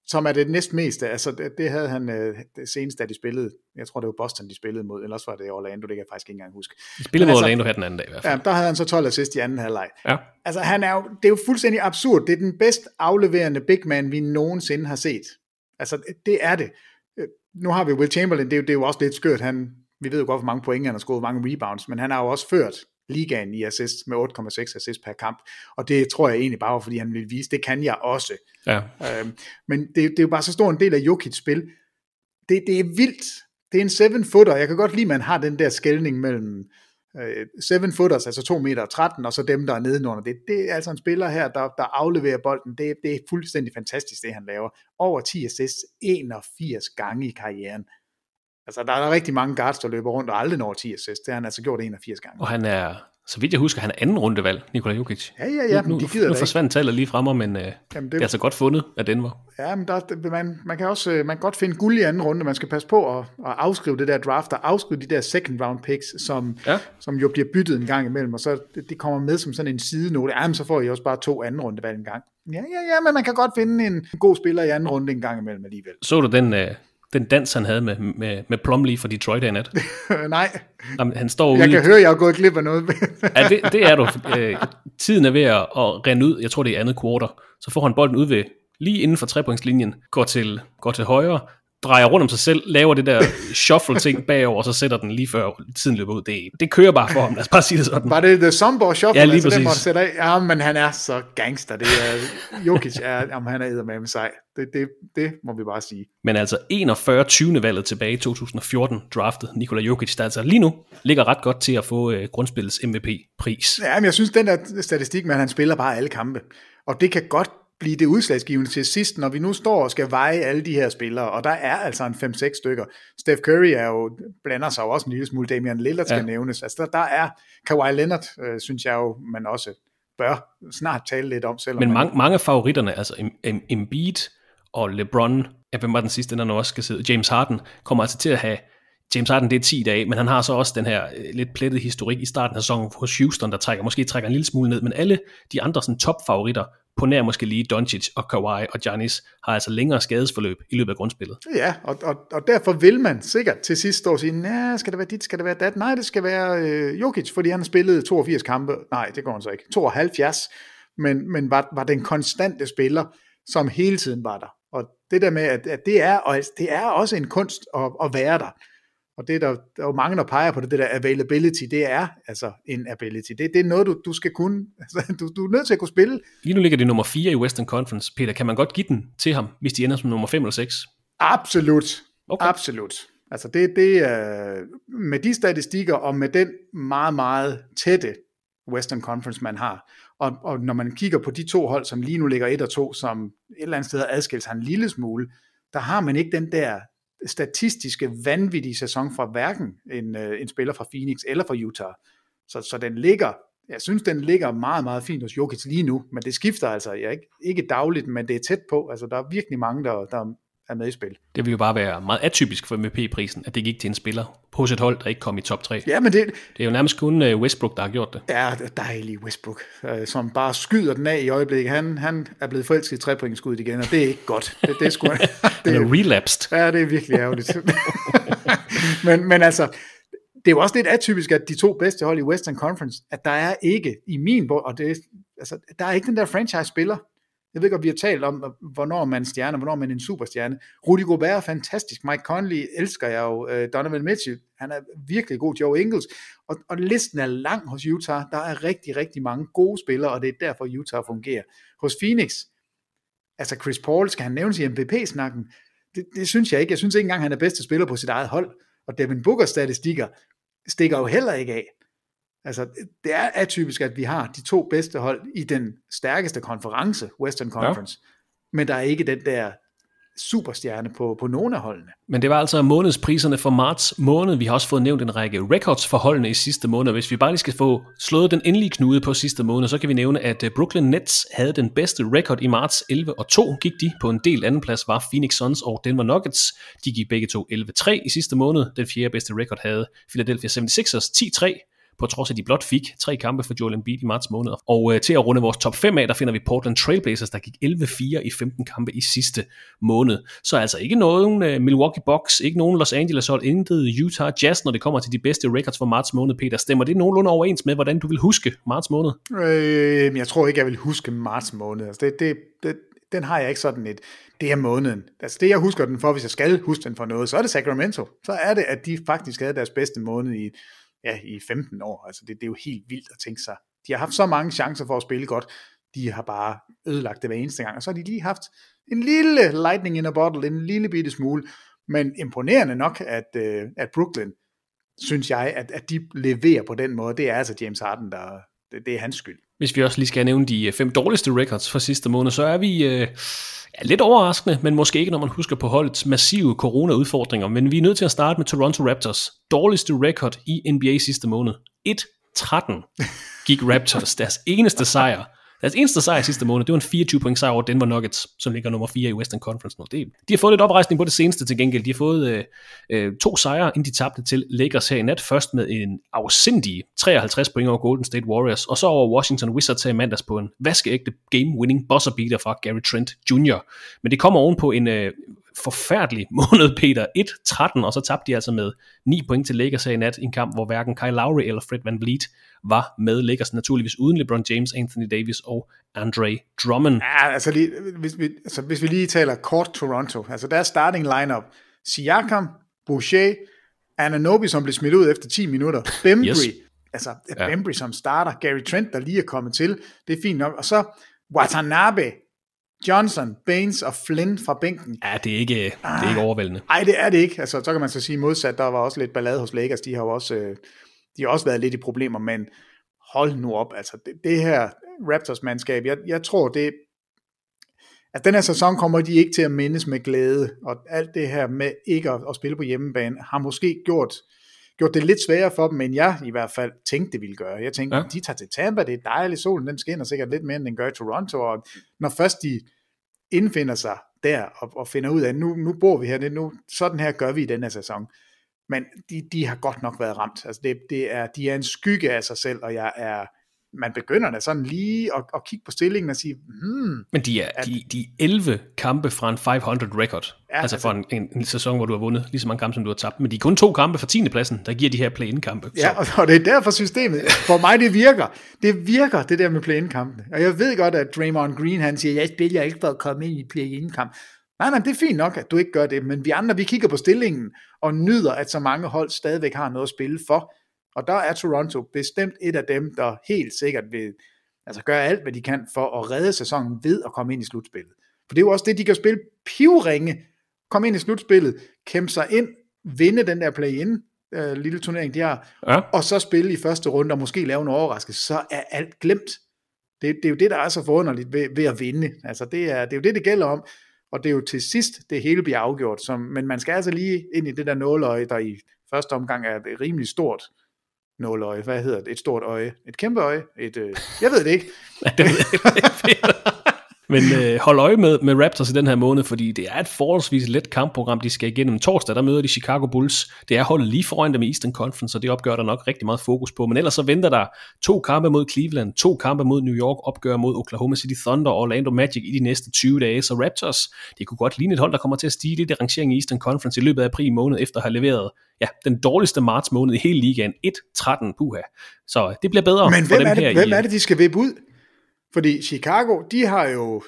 som er det næstmeste. Altså det, det havde han øh, det seneste, da de spillede. Jeg tror, det var Boston, de spillede mod, ellers var det Orlando, det kan jeg faktisk ikke engang huske. De spillede mod altså, Orlando her den anden dag i hvert fald. Ja, der havde han så tolv assist i anden halvleg. Ja. Altså han er jo, det er jo fuldstændig absurd. Det er den bedst afleverende big man, vi nogensinde har set. Altså det er det. Nu har vi Will Chamberlain, det er jo, det er jo også lidt skørt, han... Vi ved jo godt, hvor mange point han har skåret, hvor mange rebounds, men han har jo også ført ligaen i assists med otte komma seks assists per kamp, og det tror jeg egentlig bare var, fordi han ville vise, det kan jeg også. Ja. Øhm, men det, det er jo bare så stor en del af Jokic spil. Det, det er vildt. Det er en seven-footer. Jeg kan godt lide, at man har den der skelning mellem øh, seven-footers, altså to meter og tretten, og så dem, der er nedenunder. Det, det er altså en spiller her, der, der afleverer bolden. Det, det er fuldstændig fantastisk, det han laver. Over ti assists, enogfirs gange i karrieren. Altså, der er der rigtig mange guards, der løber rundt og aldrig når ti assists. Det har han altså gjort enogfirs gange. Og han er så vidt jeg husker, han er anden rundevalg, Nikola Jokic. Ja, ja, ja. Nu, de gider nu, nu forsvandt tallet lige fremme, men øh, jamen, det, det er altså godt fundet af Denver. Ja, men der, man, man kan også man kan godt finde guld i anden runde. Man skal passe på at, at afskrive det der draft, og afskrive de der second round picks, som, ja. som jo bliver byttet en gang imellem, og så det kommer med som sådan en sidenote. Ja, men så får I også bare to anden rundevalg en gang. Ja, ja, ja, men man kan godt finde en god spiller i anden runde en gang imellem alligevel. Så du den... Øh Den dans, han havde med, med, med Plumlee fra Detroit i nat. Nej. Jamen, han står jeg ude. Kan høre, jeg har gået glip af noget. Ja, det, det er du. Øh, tiden er ved at rende ud. Jeg tror, det er i andet kvartal. Så får han bolden ud ved, lige inden for trepointslinjen, går til, går til højre, drejer rundt om sig selv, laver det der shuffle-ting bagover, og så sætter den lige før tiden løber ud. Det, det kører bare for ham. Lad os bare sige det sådan. Var det The Sunball Shuffle? Ja, lige altså, præcis. Den måtte af. Ja, men han er så gangster. Det er, Jokic er, jamen, han er eddermame sej. Det, det, det må vi bare sige. Men altså enogfyrre tyvende valget tilbage i to tusind og fjorten draftet Nikola Jokic, der altså lige nu ligger ret godt til at få øh, grundspillets M V P-pris. Ja, men jeg synes, den der statistik med, at han spiller bare alle kampe, og det kan godt blive det udslagsgivende til sidst, når vi nu står og skal veje alle de her spillere, og der er altså en fem seks stykker. Steph Curry er jo, blander sig jo også en lille smule, Damian Lillard skal ja. nævnes. Altså der, der er Kawhi Leonard, øh, synes jeg jo, man også bør snart tale lidt om. Selvom Men man... mange, mange af favoritterne, altså Embiid og LeBron, ja, hvem var den sidste, der nu også skal sidde, James Harden, kommer altså til at have, James Harden det er ti dage, men han har så også den her øh, lidt plettede historik i starten af sæsonen hos Houston, der trækker, måske trækker en lille smule ned, men alle de andre sådan topfavoritter, på nær måske lige Doncic og Kawhi og Giannis, har altså længere skadesforløb i løbet af grundspillet. Ja, og, og, og derfor vil man sikkert til sidst stå og sige, nej, skal det være dit, skal det være dat? Nej, det skal være øh, Jokic, fordi han spillede toogfirs kampe. Nej, det går han så ikke. tooghalvfjerds, men, men var, var den konstante spiller, som hele tiden var der. Og det der med, at, at det, er, og det er også en kunst at, at være der. Og det, der, der er jo mange, der peger på det, det der availability, det er altså en ability. Det, det er noget, du, du skal kunne. Altså, du, du er nødt til at kunne spille. Lige nu ligger det nummer fire i Western Conference. Peter, kan man godt give den til ham, hvis de ender som nummer fem eller seks? Absolut. Okay. Absolut. Altså det, det uh, med de statistikker og med den meget, meget tætte Western Conference, man har. Og, og når man kigger på de to hold, som lige nu ligger et og to, som et eller andet sted har adskilt sig en lille smule, der har man ikke den der statistiske vanvittige sæson fra hverken en, en spiller fra Phoenix eller fra Utah. Så, så den ligger, jeg synes, den ligger meget, meget fint hos Jokic lige nu, men det skifter altså ja, ikke, ikke dagligt, men det er tæt på. Altså, der er virkelig mange, der, der er med i spil. Det vil jo bare være meget atypisk for M V P-prisen, at det gik til en spiller på sit hold, der ikke kom i top tre. Ja, men det, det er jo nærmest kun Westbrook, der har gjort det. Ja, dejlig Westbrook, som bare skyder den af i øjeblikket. Han, han er blevet forelsket i trepointskuddet igen, og det er ikke godt. Det, det er sgu... Det er relapsed. Ja, det er virkelig ærgerligt. men, men altså, det er jo også lidt atypisk, at de to bedste hold i Western Conference, at der er ikke i min bog, og det, altså, der er ikke den der franchise-spiller. Jeg ved ikke, om vi har talt om, hvornår man er stjerne, hvornår man er en superstjerne. Rudy Gobert er fantastisk. Mike Conley elsker jeg jo. Donovan Mitchell, han er virkelig god. Joe Ingles. Og, og listen er lang hos Utah. Der er rigtig, rigtig mange gode spillere, og det er derfor Utah fungerer. Hos Phoenix, altså Chris Paul, skal han nævnes i M V P-snakken? Det, det synes jeg ikke. Jeg synes ikke engang, han er bedste spiller på sit eget hold. Og Devin Bookers statistikker stikker jo heller ikke af. Altså, det er atypisk, at vi har de to bedste hold i den stærkeste konference, Western Conference. Ja. Men der er ikke den der superstjerne på, på nogen af holdene. Men det var altså månedspriserne for marts måned. Vi har også fået nævnt en række records for holdene i sidste måned. Hvis vi bare lige skal få slået den endelige knude på sidste måned, så kan vi nævne, at Brooklyn Nets havde den bedste record i marts. elleve og to gik de. På en del anden plads var Phoenix Suns og Denver Nuggets. De gik begge to elleve tre i sidste måned. Den fjerde bedste record havde Philadelphia seventy-sixers ti tre. På trods af, at de blot fik tre kampe for Joel Embiid i marts måned. Og øh, til at runde vores top fem af, der finder vi Portland Trailblazers, der gik elleve fire i femten kampe i sidste måned. Så altså ikke nogen øh, Milwaukee Bucks, ikke nogen Los Angeles hold, intet Utah Jazz, når det kommer til de bedste records for marts måned. Peter, stemmer det nogenlunde overens med, hvordan du vil huske marts måned? Øh, jeg tror ikke, jeg vil huske marts måned. Altså, det, det, det, den har jeg ikke sådan et. Det er måneden. Altså det, jeg husker den for, hvis jeg skal huske den for noget, så er det Sacramento. Så er det, at de faktisk havde deres bedste måned i ja, i femten år. Altså det, det er jo helt vildt at tænke sig. De har haft så mange chancer for at spille godt. De har bare ødelagt det hver eneste gang. Og så har de lige haft en lille lightning in a bottle, en lille bitte smule. Men imponerende nok, at, at Brooklyn, synes jeg, at, at de leverer på den måde. Det er altså James Harden, der, det, det er hans skyld. Hvis vi også lige skal nævne de fem dårligste records fra sidste måned, så er vi øh, ja, lidt overraskende, men måske ikke, når man husker på holdets massive corona-udfordringer. Men vi er nødt til at starte med Toronto Raptors. Dårligste record i N B A sidste måned. tretten gik Raptors deres eneste sejr. Deres eneste sejr sidste måned, det var en fireogtyve point sejr over Denver Nuggets, som ligger nummer fire i Western Conference. Det, de har fået lidt oprejsning på det seneste til gengæld. De har fået øh, øh, to sejre, inden de tabte til Lakers her i nat. Først med en afsindig treoghalvtreds point over Golden State Warriors, og så over Washington Wizards her i mandags på en vaskeægte game-winning buzzer beater fra Gary Trent junior Men det kommer ovenpå en øh, forfærdelig måned, Peter. et tretten, og så tabte de altså med ni point til Lakers her i nat i en kamp, hvor hverken Kyle Lowry eller Fred VanVleet var med. Lakers naturligvis uden LeBron James, Anthony Davis og Andre Drummond. Ja, altså, lige, hvis, vi, altså hvis vi lige taler kort Toronto, altså deres starting lineup: Siakam, Boucher, Anunoby, som blev smidt ud efter ti minutter, Bembry, yes. altså ja. Bembry som starter, Gary Trent, der lige er kommet til, det er fint nok, og så Watanabe, Johnson, Baines og Flynn fra bænken. Ja, det er ikke, det er ikke overvældende. Nej, det er det ikke. Altså, så kan man så sige modsat, der var også lidt ballade hos Lakers. De har jo også, de har også været lidt i problemer, men hold nu op. Altså, det, det her Raptors-mandskab, jeg, jeg tror, det at den her sæson kommer de ikke til at mindes med glæde, og alt det her med ikke at, at spille på hjemmebane har måske gjort, gjort det lidt sværere for dem, end jeg i hvert fald tænkte, det ville gøre. Jeg tænkte, ja. de tager til Tampa, det er dejligt, solen den skinner sikkert lidt mere, end den gør i Toronto, og når først de indfinder sig der, og, og finder ud af, nu, nu bor vi her, nu, sådan her gør vi i den her sæson, men de, de har godt nok været ramt. Altså det, det er, de er en skygge af sig selv, og jeg er, man begynder da sådan lige at, at kigge på stillingen og sige, hmm. Men de er at, de, de elleve kampe fra en fem hundrede record, ja, altså, altså fra en, en, en sæson, hvor du har vundet lige så mange kampe, som du har tabt, men de er kun to kampe fra tiende pladsen, der giver de her play-in-kampe. Så. Ja, og, og det er derfor systemet, for mig det virker, det virker det der med play-in-kampene, og jeg ved godt, at Draymond Green, han siger, jeg spiller ikke for at komme ind i play-in-kamp. Nej, nej, det er fint nok, at du ikke gør det, men vi andre, vi kigger på stillingen og nyder, at så mange hold stadigvæk har noget at spille for. Og der er Toronto bestemt et af dem, der helt sikkert vil altså gøre alt, hvad de kan for at redde sæsonen ved at komme ind i slutspillet. For det er jo også det, de kan spille pivringe, komme ind i slutspillet, kæmpe sig ind, vinde den der play-in, øh, lille turnering de har, ja. og så spille i første runde og måske lave en overraskelse, så er alt glemt. Det, det er jo det, der er så forunderligt ved, ved at vinde. Altså det er, det er jo det, det gælder om, og det er jo til sidst, det hele bliver afgjort. Som, men man skal altså lige ind i det der nåløje, der i første omgang er rimelig stort. Nåløje, hvad hedder det? Et stort øje, et kæmpe øje, et, øh... jeg ved det ikke. Nej, det ved jeg ikke. Men øh, hold øje med, med Raptors i den her måned, fordi det er et forholdsvis let kampprogram, de skal igennem. Torsdag, der møder de Chicago Bulls. Det er holdet lige foran dem i Eastern Conference, og det opgør der nok rigtig meget fokus på. Men ellers så venter der to kampe mod Cleveland, to kampe mod New York, opgør mod Oklahoma City Thunder og Orlando Magic i de næste tyve dage. Så Raptors, det kunne godt ligne et hold, der kommer til at stige lidt i rangeringen i Eastern Conference i løbet af april måned, efter at have leveret ja, den dårligste marts måned i hele ligaen. et tretten, puha. Så det bliver bedre Men for dem det, her. Men hvem er det, de skal vippe ud? Fordi Chicago, de har jo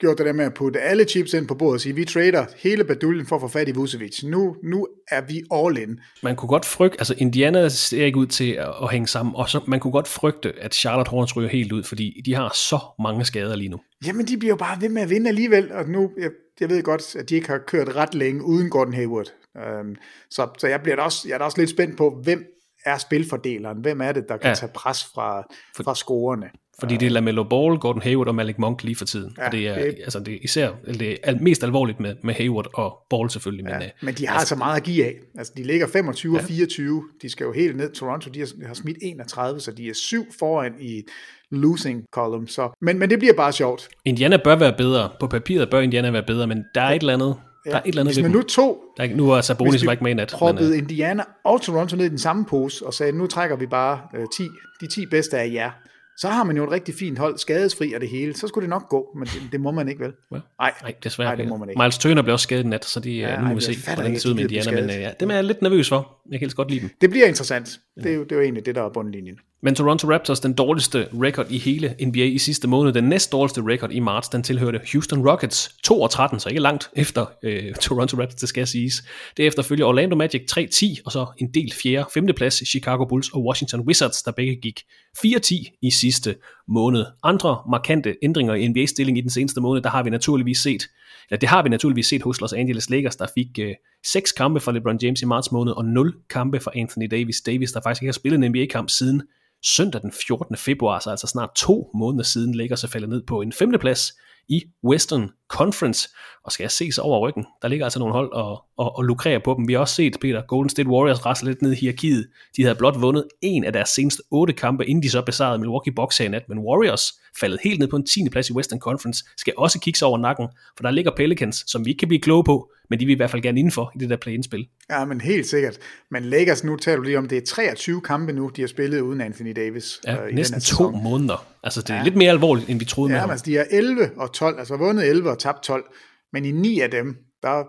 gjort det der med at putte alle chips ind på bordet og sige, vi trader hele baduljen for at få fat i Vucevic. Nu, nu er vi all in. Man kunne godt frygte, altså Indiana ser ikke ud til at, at hænge sammen, og så, man kunne godt frygte, at Charlotte Hornets ryger helt ud, fordi de har så mange skader lige nu. Jamen, de bliver jo bare ved med at vinde alligevel, og nu, jeg, jeg ved godt, at de ikke har kørt ret længe uden Gordon Hayward. Øhm, så så jeg, bliver da også, jeg er da også lidt spændt på, hvem er spilfordeleren? Hvem er det, der kan ja. tage pres fra, fra scorerne? Fordi det er Lamelo Ball, Gordon Hayward og Malik Monk lige for tiden. Ja, det er det, altså det er især det er mest alvorligt med, med Hayward og Ball selvfølgelig. Men, ja, men de har altså, så meget at give af. Altså de ligger femogtyve ja. og fireogtyve. De skal jo helt ned. Toronto, de har, har smidt enogtredive, så de er syv foran i losing column. Så. Men, men det bliver bare sjovt. Indiana bør være bedre. På papiret bør Indiana være bedre, men der er et eller andet. Ja. Der er et eller andet hvis man nu tog, der er, nu er Sabonis ikke med i nat. Proppede men, Indiana og Toronto ned i den samme pose og sagde, nu trækker vi bare øh, ti, de ti bedste af jer. Så har man jo et rigtig fint hold, skadesfri og det hele. Så skulle det nok gå, men det, det må man ikke, vel? Nej, well, desværre. Ej, det må man ikke. Miles Turner blev også skadet nat, så det, ja, nu må vi se, hvordan det ser ud med Indiana. Men ja, dem er jeg lidt nervøs for. Jeg kan helst godt lide dem. Det bliver interessant. Det er jo, det er jo egentlig det, der er bundlinjen. Men Toronto Raptors, den dårligste record i hele N B A i sidste måned, den næst dårligste record i marts, den tilhørte Houston Rockets to tretten, så ikke langt efter øh, Toronto Raptors, det skal siges. Derefter følger Orlando Magic tre ti, og så en del fjerde, femte plads Chicago Bulls og Washington Wizards, der begge gik fire ti i sidste måned. Andre markante ændringer i N B A-stilling i den seneste måned, der har vi naturligvis set, eller det har vi naturligvis set hos Los Angeles Lakers, der fik øh, seks kampe fra LeBron James i marts måned, og nul kampe fra Anthony Davis. Davis, der faktisk ikke har spillet en N B A-kamp siden søndag den fjortende februar, så altså snart to måneder siden, ligger sig faldet ned på en femteplads i Western Conference, og skal jeg se sig over ryggen. Der ligger altså nogle hold og, og, og lukrerer på dem. Vi har også set, Peter, Golden State Warriors rasle lidt ned i hierarkiet. De havde blot vundet en af deres seneste otte kampe, inden de så besejrede Milwaukee Bucks her i nat, men Warriors faldet helt ned på en tiende plads i Western Conference, skal også kigge sig over nakken, for der ligger Pelicans, som vi ikke kan blive kloge på, men de vil i hvert fald gerne indenfor i det der play-in-spil. Ja, men helt sikkert. Men Lakers, nu taler du lige om, det er treogtyve kampe nu, de har spillet uden Anthony Davis. Ja, øh, i næsten to måneder. Altså, det er ja. lidt mere alvorligt, end vi troede ja, med. Ja, altså, de er elleve og tolv, altså vundet elleve og tabt tolv, men i ni af dem, der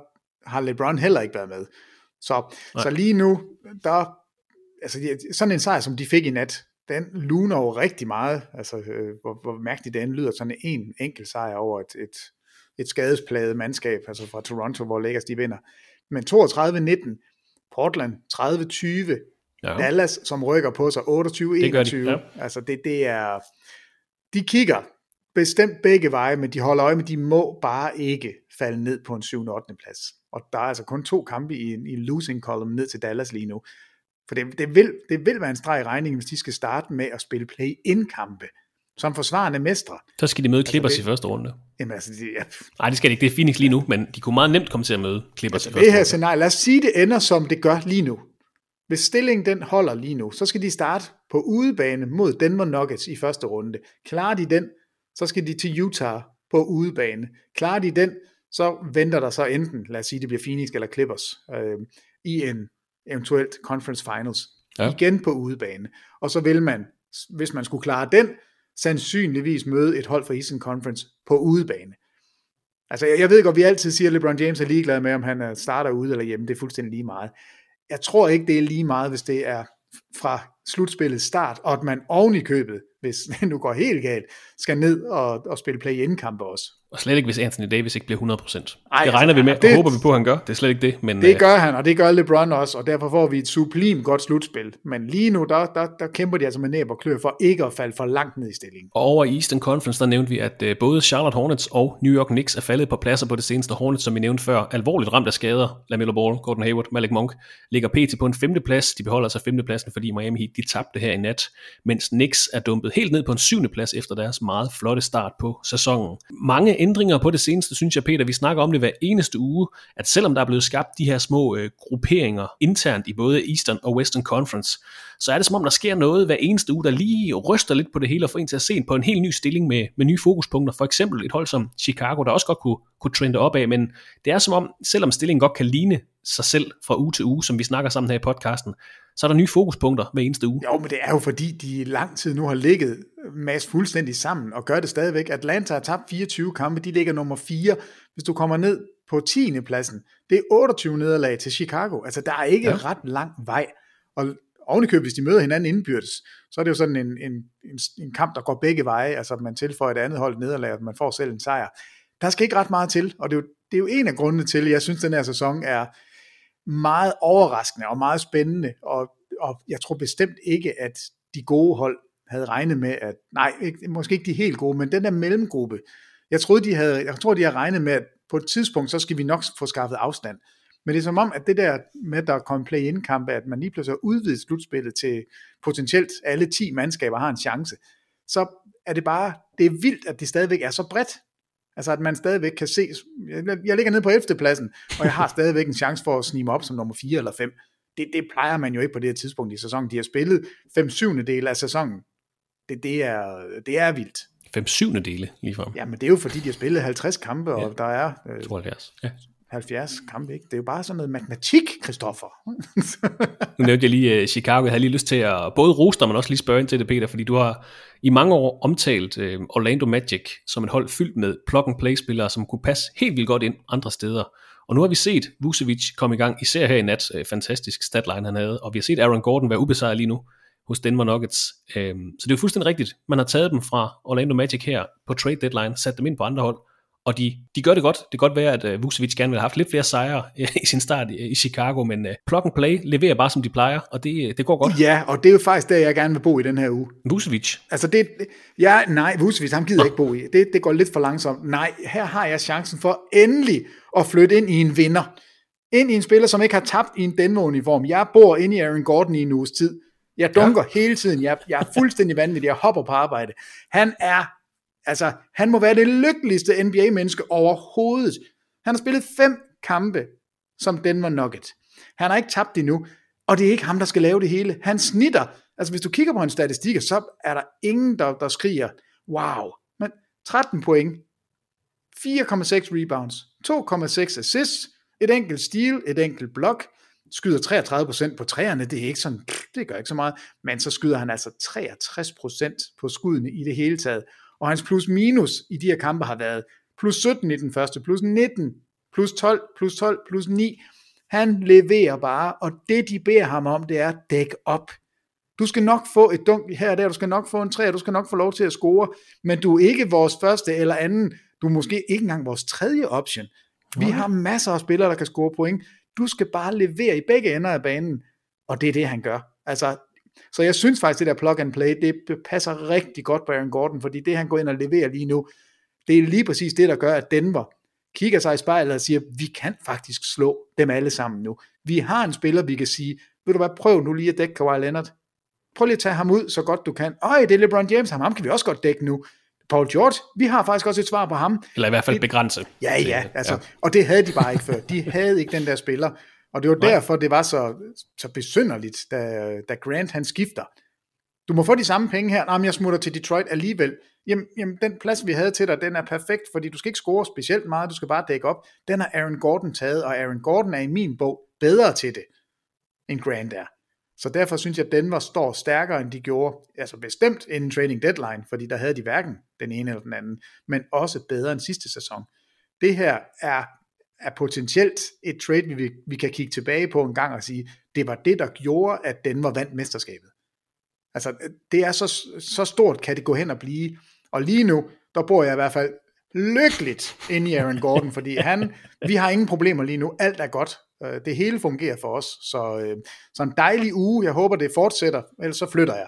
har LeBron heller ikke været med. Så, så lige nu, der, altså, sådan en sejr, som de fik i nat, den luner jo rigtig meget, altså, øh, hvor, hvor mærkeligt det lyder, sådan en enkelt sejr over et, et et skadesplaget mandskab, altså fra Toronto, hvor Lakers de vinder. Men toogtredive nitten, Portland tredive tyve, ja. Dallas, som rykker på sig otteogtyve enogtyve. De. Ja. Altså det, det er, de kigger bestemt begge veje, men de holder øje med, de må bare ikke falde ned på en syvende og ottende plads. Og der er altså kun to kampe i en i losing column ned til Dallas lige nu. For det, det, vil, det vil være en streg i regningen, hvis de skal starte med at spille play-in-kampe som forsvarende mestre. Så skal de møde Clippers altså, det, i første runde. Jamen altså... De, ja. Nej, det skal de ikke. Det er Phoenix lige nu, men de kunne meget nemt komme til at møde Clippers altså, i første runde. Det her scenarie, lad os sige, det ender som det gør lige nu. Hvis stillingen den holder lige nu, så skal de starte på udebane mod Denver Nuggets i første runde. Klarer de den, så skal de til Utah på udebane. Klarer de den, så venter der så enten, lad os sige, det bliver Phoenix eller Clippers, øh, i en eventuelt Conference Finals. Ja. Igen på udebane. Og så vil man, hvis man skulle klare den, sandsynligvis møde et hold fra Eastern Conference på udebane. Altså, jeg, jeg ved godt, vi altid siger, at LeBron James er ligeglad med, om han starter ude eller hjemme. Det er fuldstændig lige meget. Jeg tror ikke, det er lige meget, hvis det er fra slutspillets start, og at man oven i købet, hvis det nu går helt galt, skal ned og, og spille play-in-kampe også. Og slet ikke, hvis Anthony Davis ikke bliver hundrede procent. Ej, det regner vi med, det, og håber vi på, at han gør. Det er slet ikke det. Men, det gør han, og det gør LeBron også, og derfor får vi et sublimt godt slutspil. Men lige nu, der, der, der kæmper de altså med næb og klør for ikke at falde for langt ned i stillingen. Og over i Eastern Conference, der nævnte vi, at både Charlotte Hornets og New York Knicks er faldet på pladser på det seneste. Hornets, som vi nævnte før, alvorligt ramt af skader. Lamelo Ball, Gordon Hayward, Malik Monk ligger pt på en femte plads. De beholder altså femte pladsen, fordi Miami Heat, de tabte her i nat, mens Knicks er dumpet helt ned på en syvende plads efter deres meget flotte start på sæsonen. Mange ændringer på det seneste, synes jeg, Peter. Vi snakker om det hver eneste uge, at selvom der er blevet skabt de her små øh, grupperinger internt i både Eastern og Western Conference, så er det som om, der sker noget hver eneste uge, der lige ryster lidt på det hele og får en til at se en på en helt ny stilling med, med nye fokuspunkter. For eksempel et hold som Chicago, der også godt kunne, kunne trende op af, men det er som om, selvom stillingen godt kan ligne sig selv fra uge til uge, som vi snakker sammen her i podcasten, så er der nye fokuspunkter hver eneste uge. Jo, men det er jo fordi, de i lang tid nu har ligget masse fuldstændig sammen, og gør det stadigvæk. Atlanta har tabt fireogtyve kampe, de ligger nummer fire. Hvis du kommer ned på tiende pladsen, det er otteogtyve nederlag til Chicago. Altså, der er ikke ja. ret lang vej. Og ovenikøbet, hvis de møder hinanden indbyrdes, så er det jo sådan en, en, en, en kamp, der går begge veje. Altså, man tilføjer et andet hold nederlag, og man får selv en sejr. Der skal ikke ret meget til, og det er jo, det er jo en af grundene til, at jeg synes, den her sæson er meget overraskende og meget spændende, og, og jeg tror bestemt ikke, at de gode hold havde regnet med, at nej, ikke, måske ikke de helt gode, men den der mellemgruppe, jeg troede, de havde, jeg tror, de havde regnet med, at på et tidspunkt, så skal vi nok få skaffet afstand. Men det er som om, at det der med, der kom play-in-kampe, at man lige pludselig udvider slutspillet til potentielt alle ti mandskaber har en chance, så er det bare, det er vildt, at det stadigvæk er så bredt. Altså, at man stadigvæk kan se, jeg ligger nede på ellevte pladsen, og jeg har stadigvæk en chance for at snige mig op som nummer fire eller fem. Det, det plejer man jo ikke på det her tidspunkt i sæsonen. De har spillet fem syvende dele af sæsonen. Det, det, er, det er vildt. Fem syvende dele ligefrem? Ja, men det er jo fordi, de har spillet halvtreds kampe, og ja, der er øh, tooghalvfjerds. Ja. halvfjerds kampe, ikke? Det er jo bare sådan noget matematik, Christoffer. Nu nævnte jeg lige uh, Chicago. Jeg havde lige lyst til at både rose dig, men også lige spørge ind til det, Peter, fordi du har i mange år omtalt uh, Orlando Magic som et hold fyldt med plug-and-play-spillere, som kunne passe helt vildt godt ind andre steder. Og nu har vi set Vucevic komme i gang, især her i nat. Uh, fantastisk statline, han havde. Og vi har set Aaron Gordon være ubesejret lige nu hos Denver Nuggets. Uh, så det er jo fuldstændig rigtigt. Man har taget dem fra Orlando Magic her på trade deadline, sat dem ind på andre hold, og de, de gør det godt. Det kan godt være, at Vucevic gerne ville have haft lidt flere sejre i sin start i Chicago, men plug and play leverer bare, som de plejer, og det, det går godt. Ja, og det er jo faktisk der, jeg gerne vil bo i den her uge. Vucevic? Altså det, ja, nej, Vucevic, ham gider jeg ikke bo i. Det, det går lidt for langsomt. Nej, her har jeg chancen for endelig at flytte ind i en vinder. Ind i en spiller, som ikke har tabt i en Denver-uniform. Jeg bor inde i Aaron Gordon i en uges tid. Jeg dunker ja. hele tiden. Jeg, jeg er fuldstændig vanvittig. Jeg hopper på arbejde. Han er, altså, han må være det lykkeligste N B A-menneske overhovedet. Han har spillet fem kampe som Denver Nuggets. Han har ikke tabt endnu, og det er ikke ham, der skal lave det hele. Han snitter. Altså, hvis du kigger på hans statistikker, så er der ingen, der, der skriger, wow. Men tretten point, fire komma seks rebounds, to komma seks assists, et enkelt steal, et enkelt blok, skyder treogtredive procent på træerne, det er ikke sådan, det gør ikke så meget, men så skyder han altså treogtres procent på skuddene i det hele taget, og hans plus minus i de her kampe har været plus sytten i den første, plus nitten, plus tolv, plus tolv, plus ni, han leverer bare, og det de beder ham om, det er, dæk op, du skal nok få et dunk her og der, du skal nok få en træer, du skal nok få lov til at score, men du er ikke vores første eller anden, du er måske ikke engang vores tredje option, vi har masser af spillere, der kan score point, du skal bare levere i begge ender af banen, og det er det, han gør. Altså, så jeg synes faktisk, det der plug and play, det passer rigtig godt på Aaron Gordon, fordi det, han går ind og leverer lige nu, det er lige præcis det, der gør, at Denver kigger sig i spejlet og siger, vi kan faktisk slå dem alle sammen nu. Vi har en spiller, vi kan sige, ved du hvad, prøv nu lige at dække Kawhi Leonard. Prøv lige at tage ham ud, så godt du kan. Øj, det er LeBron James, ham, ham kan vi også godt dække nu. Paul George, vi har faktisk også et svar på ham. Eller i hvert fald begrænse. Ja, ja, altså, ja. Og det havde de bare ikke før. De havde ikke den der spiller. Og det var Nej. derfor, det var så, så besynderligt, da, da Grant han skifter. Du må få de samme penge her. Jamen, jeg smutter til Detroit alligevel. Jamen, jamen, den plads, vi havde til dig, den er perfekt, fordi du skal ikke score specielt meget, du skal bare dække op. Den har Aaron Gordon taget, og Aaron Gordon er i min bog bedre til det, end Grant er. Så derfor synes jeg, at Denver står stærkere, end de gjorde, altså bestemt inden trading deadline, fordi der havde de hverken den ene eller den anden, men også bedre end sidste sæson. Det her er, er potentielt et trade, vi, vi kan kigge tilbage på en gang og sige, det var det, der gjorde, at Denver vandt mesterskabet. Altså, det er så, så stort, kan det gå hen og blive. Og lige nu, der bor jeg i hvert fald lykkeligt inde i Aaron Gordon, fordi han, vi har ingen problemer lige nu, alt er godt. Det hele fungerer for os, så, øh, så en dejlig uge. Jeg håber, det fortsætter, ellers så flytter jeg.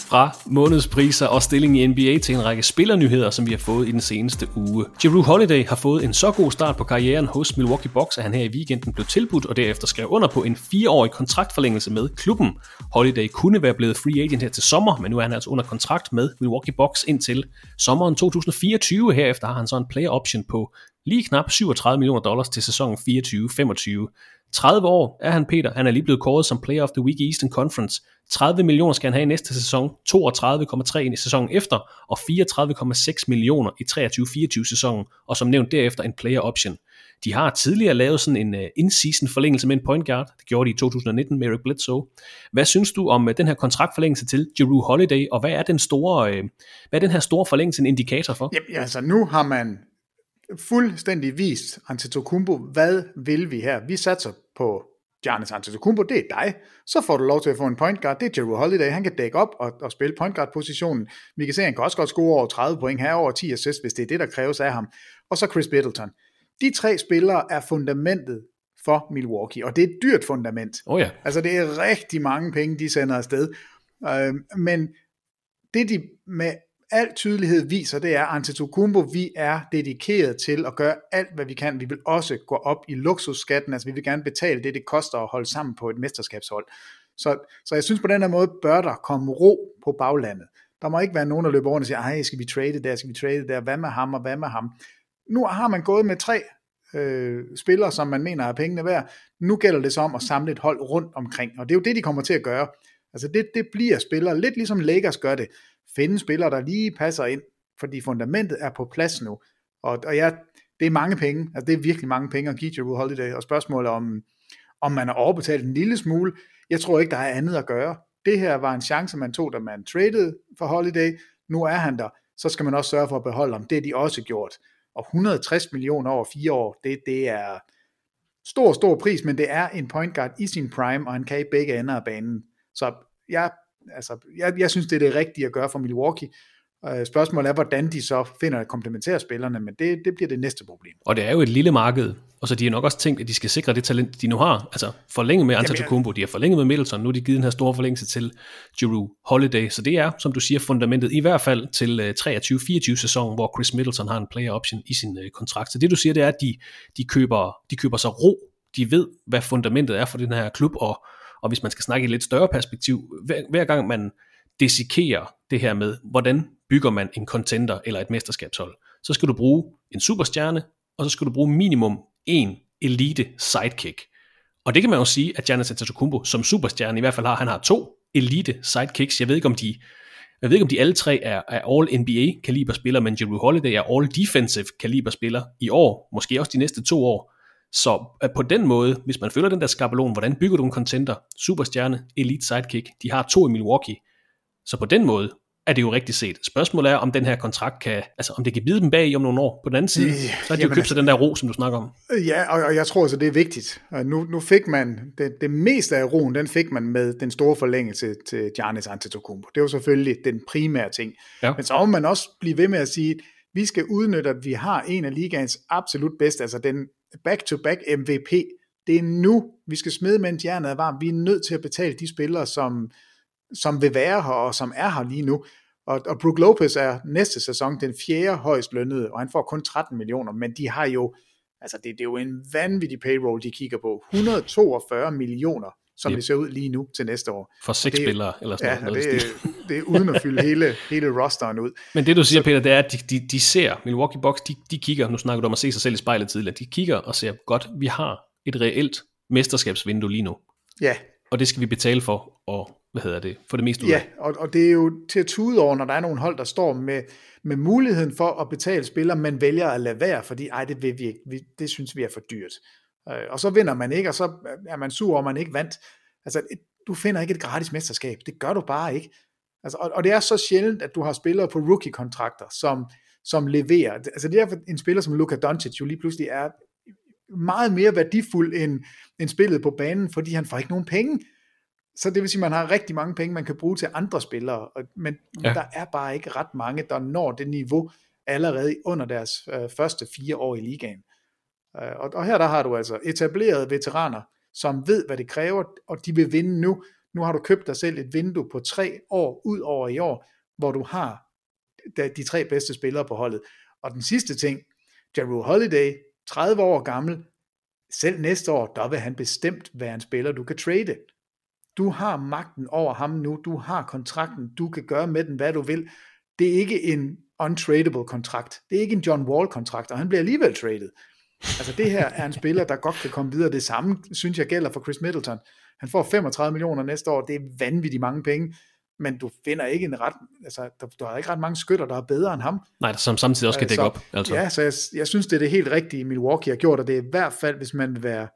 Fra månedspriser og stilling i N B A til en række spillernyheder, som vi har fået i den seneste uge. Jrue Holiday har fået en så god start på karrieren hos Milwaukee Bucks, at han her i weekenden blev tilbudt og derefter skrev under på en fireårig kontraktforlængelse med klubben. Holiday kunne være blevet free agent her til sommer, men nu er han altså under kontrakt med Milwaukee Bucks indtil sommeren to tusind fireogtyve. Herefter har han så en player option på lige knap syvogtredive millioner dollars til sæsonen fireogtyve femogtyve. tredive år er han, Peter. Han er lige blevet kåret som Player of the Week i Eastern Conference. tredive millioner skal han have i næste sæson, toogtredive komma tre i sæsonen efter, og fireogtredive komma seks millioner i treogtyve fireogtyve sæsonen, og som nævnt derefter en player option. De har tidligere lavet sådan en uh, in-season forlængelse med en point guard. Det gjorde de i to tusind nitten med Eric Bledsoe. Hvad synes du om uh, den her kontraktforlængelse til Jrue Holiday, og hvad er den store, uh, hvad er den her store forlængelse en indikator for? Jamen, altså nu har man fuldstændig vist Antetokounmpo, hvad vil vi her? Vi satser på Giannis Antetokounmpo, det er dig. Så får du lov til at få en point guard, det er Jrue Holiday, han kan dække op og, og spille point guard positionen. Vi kan se, han kan også godt score over tredive point her, over ti assists, hvis det er det, der kræves af ham. Og så Chris Middleton. De tre spillere er fundamentet for Milwaukee, og det er et dyrt fundament. Oh ja. Altså det er rigtig mange penge, de sender afsted. Øh, men det de med al tydelighed viser, det er, at Antetokounmpo, vi er dedikeret til at gøre alt, hvad vi kan. Vi vil også gå op i luksusskatten, altså vi vil gerne betale det, det koster at holde sammen på et mesterskabshold. Så, så jeg synes på den her måde, bør der komme ro på baglandet. Der må ikke være nogen, der løber rundt og siger, ej, skal vi trade der, skal vi trade der, hvad med ham og hvad med ham. Nu har man gået med tre øh, spillere, som man mener er pengene værd. Nu gælder det så om at samle et hold rundt omkring, og det er jo det, de kommer til at gøre. Altså det, det bliver spillere, lidt ligesom Lakers gør det. Finde spillere, der lige passer ind, fordi fundamentet er på plads nu. Og, og ja, det er mange penge, altså det er virkelig mange penge at give Jrue Holiday, og spørgsmålet om, om man har overbetalt en lille smule, jeg tror ikke, der er andet at gøre. Det her var en chance, man tog, da man tradede for Holiday, nu er han der, så skal man også sørge for at beholde ham, det er de også gjort. Og hundrede og tres millioner over fire år, det, det er stor, stor pris, men det er en point guard i sin prime, og han kan i begge ender af banen. Så jeg Altså, jeg, jeg synes, det er det rigtige at gøre for Milwaukee. Spørgsmålet er, hvordan de så finder at komplementere spillerne, men det, det bliver det næste problem. Og det er jo et lille marked, og så de har nok også tænkt, at de skal sikre det talent, de nu har. Altså forlænge med Antetokounmpo, de har forlænget med Middleton, nu har de givet den her store forlængelse til Jrue Holiday. Så det er, som du siger, fundamentet i hvert fald til treogtyve fireogtyve sæsonen, hvor Chris Middleton har en player option i sin kontrakt. Så det du siger, det er, at de, de, køber, de køber sig ro de ved, hvad fundamentet er for den her klub, og, og hvis man skal snakke i et lidt større perspektiv, hver, hver gang man desikerer det her med, hvordan bygger man en contender eller et mesterskabshold, så skal du bruge en superstjerne, og så skal du bruge minimum en elite sidekick. Og det kan man jo sige, at Giannis Antetokounmpo som superstjerne i hvert fald har, han har to elite sidekicks. Jeg ved ikke, om de, jeg ved ikke, om de alle tre er, er all N B A kaliberspillere, men Jrue Holiday er all defensive kaliberspiller i år, måske også de næste to år. Så på den måde, hvis man følger den der skabelon, hvordan bygger du en contender, superstjerne, elite sidekick, de har to i Milwaukee. Så på den måde er det jo rigtigt set. Spørgsmålet er, om den her kontrakt kan, altså om det kan bide dem bag i om nogle år. På den anden side, så har de jo købt sig den der ro, som du snakker om. Ja, og, og jeg tror altså, det er vigtigt. Nu, nu fik man, det, det meste af roen, den fik man med den store forlængelse til Giannis Antetokounmpo. Det var selvfølgelig den primære ting. Ja. Men så må man også blive ved med at sige, at vi skal udnytte, at vi har en af ligaens absolut bedste, altså den back-to-back M V P. Det er nu, vi skal smide, mens jernet er varmt. Vi er nødt til at betale de spillere, som... som vil være her, og som er her lige nu. Og, og Brook Lopez er næste sæson den fjerde højst lønnede, og han får kun tretten millioner, men de har jo, altså det, det er jo en vanvittig payroll, de kigger på. et hundrede og toogfyrre millioner, som yep. det ser ud lige nu til næste år. For seks spillere, eller sådan ja, noget. Ja, det, det er uden at fylde hele, hele rosteren ud. Men det du siger, så, Peter, det er, at de, de, de ser, Milwaukee Bucks, de, de kigger, nu snakker du om at se sig selv i spejlet tidligere, de kigger og ser, godt, vi har et reelt mesterskabsvindue lige nu. Ja. Og det skal vi betale for, og hvad hedder det, for det meste ud af. Ja, og, og det er jo til at tude over, når der er nogle hold, der står med, med muligheden for at betale spillere, men vælger at lade være, fordi ej, det vil vi ikke, vi, det synes vi er for dyrt. Øh, og så vinder man ikke, og så er man sur, og man ikke vandt. Altså, du finder ikke et gratis mesterskab, det gør du bare ikke. Altså, og, og det er så sjældent, at du har spillere på rookie-kontrakter, som, som leverer. Altså, det er en spiller som Luka Doncic jo lige pludselig er meget mere værdifuld end, end spillet på banen, fordi han får ikke nogen penge. Så det vil sige, at man har rigtig mange penge, man kan bruge til andre spillere, men ja. Der er bare ikke ret mange, der når det niveau allerede under deres øh, første fire år i ligaen. Øh, og, og her der har du altså etablerede veteraner, som ved, hvad det kræver, og de vil vinde nu. Nu har du købt dig selv et vindue på tre år ud over i år, hvor du har de tre bedste spillere på holdet. Og den sidste ting, Jrue Holiday, tredive år gammel, selv næste år, der vil han bestemt være en spiller, du kan trade. Du har magten over ham nu, du har kontrakten, du kan gøre med den, hvad du vil. Det er ikke en untradable kontrakt, det er ikke en John Wall-kontrakt, og han bliver alligevel traded. Altså det her er en spiller, der godt kan komme videre. Det samme, synes jeg, gælder for Chris Middleton. Han får femogtredive millioner næste år, det er vanvittigt mange penge, men du finder ikke en ret, altså der, der er ikke ret mange skytter, der er bedre end ham. Nej, som samtidig også kan dække altså, op. Altså. Ja, så jeg, jeg synes, det er det helt rigtige, Milwaukee har gjort, og det er i hvert fald, hvis man vil være...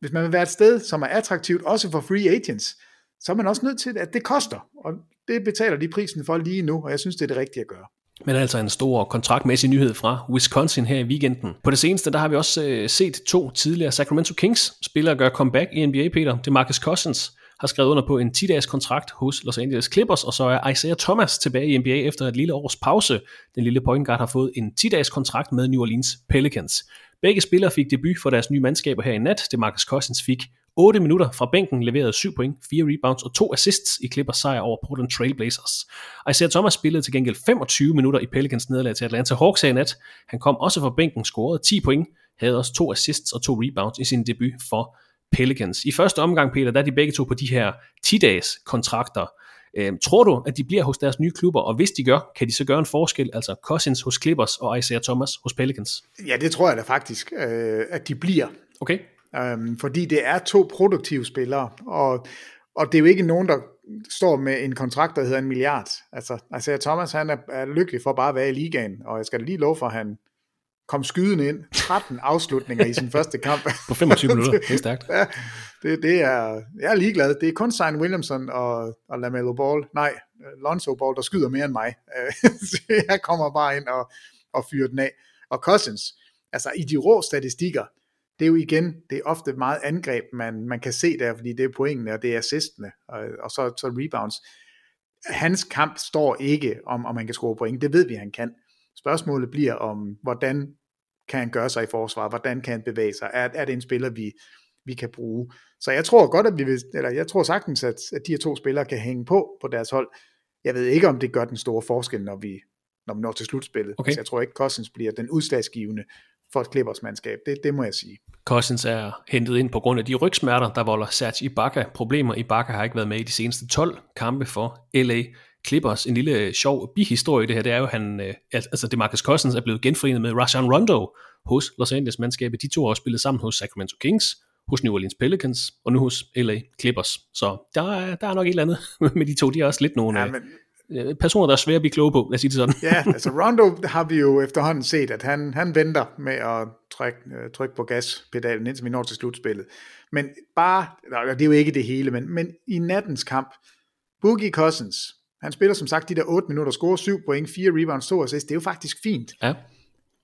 Hvis man vil være et sted, som er attraktivt, også for free agents, så er man også nødt til, at det koster. Og det betaler de prisen for lige nu, og jeg synes, det er det rigtige at gøre. Men altså en stor kontraktmæssig nyhed fra Wisconsin her i weekenden. På det seneste, der har vi også øh, set to tidligere Sacramento Kings-spillere gøre comeback i N B A, Peter. Demarcus Cousins har skrevet under på en ti-dages kontrakt hos Los Angeles Clippers, og så er Isaiah Thomas tilbage i N B A efter et lille års pause. Den lille point guard har fået en ti-dages kontrakt med New Orleans Pelicans. Begge spillere fik debut for deres nye mandskaber her i nat. Demarcus Cousins fik otte minutter fra bænken, leverede syv point, fire rebounds og to assists i Clippers sejr over Portland Trail Blazers. Isaiah Thomas spillede til gengæld femogtyve minutter i Pelicans nederlag til Atlanta Hawks her i nat. Han kom også fra bænken, scorede ti point, havde også to assists og to rebounds i sin debut for Pelicans. I første omgang, Peter, der er de begge to på de her ti-dages kontrakter. Øhm, tror du, at de bliver hos deres nye klubber, og hvis de gør, kan de så gøre en forskel, altså Cousins hos Clippers og Isaiah Thomas hos Pelicans? Ja, det tror jeg da faktisk, øh, at de bliver. Okay. Øhm, fordi det er to produktive spillere, og, og det er jo ikke nogen, der står med en kontrakt, der hedder en milliard. Altså Isaiah Thomas, han er, er lykkelig for bare at være i ligaen, og jeg skal da lige love for, at han kom skydende ind, tretten afslutninger i sin første kamp. På femogtyve minutter, det er stærkt. Ja, det, det er, jeg er ligeglad. Det er kun Zion Williamson og, og Lamelo Ball, nej, Lonzo Ball, der skyder mere end mig. Så jeg kommer bare ind og, og fyrer den af. Og Cousins, altså i de rå statistikker, det er jo igen, det er ofte meget angreb, man, man kan se der, fordi det er pointene, og det er assistene, og, og så, så rebounds. Hans kamp står ikke om, om han kan score point. Det ved vi, han kan. Spørgsmålet bliver om, hvordan kan han gøre sig i forsvar, hvordan kan han bevæge sig, er, er det en spiller, vi, vi kan bruge. Så jeg tror godt, at vi vil, eller jeg tror sagtens, at, at de her to spillere kan hænge på på deres hold. Jeg ved ikke, om det gør den store forskel, når vi når, vi når til slutspillet. Okay. Så jeg tror ikke, Cousins bliver den udslagsgivende, for et Clippers mandskab. Det, det må jeg sige. Cousins er hentet ind på grund af de rygsmerter, der volder Serge Ibaka problemer. Ibaka har ikke været med i de seneste tolv kampe for L A Clippers. En lille sjov bihistorie det her, det er jo, han, altså Demarcus Cousins er blevet genforenet med Rajon Rondo hos Los Angeles mandskabet. De to har spillet sammen hos Sacramento Kings, hos New Orleans Pelicans og nu hos L A Clippers. Så der er, der er nok et eller andet med de to. De er også lidt nogle... Ja, men... personer, der er svære at blive kloge på, lad os sige det sådan. Ja, altså Rondo har vi jo efterhånden set, at han, han venter med at trykke, trykke på gaspedalen, indtil vi når til slutspillet. Men bare, det er jo ikke det hele, men, men i nattens kamp, Boogie Cousins, han spiller som sagt de der otte minutter, scorer syv point, fire rebounds, to assists, det er jo faktisk fint. Ja.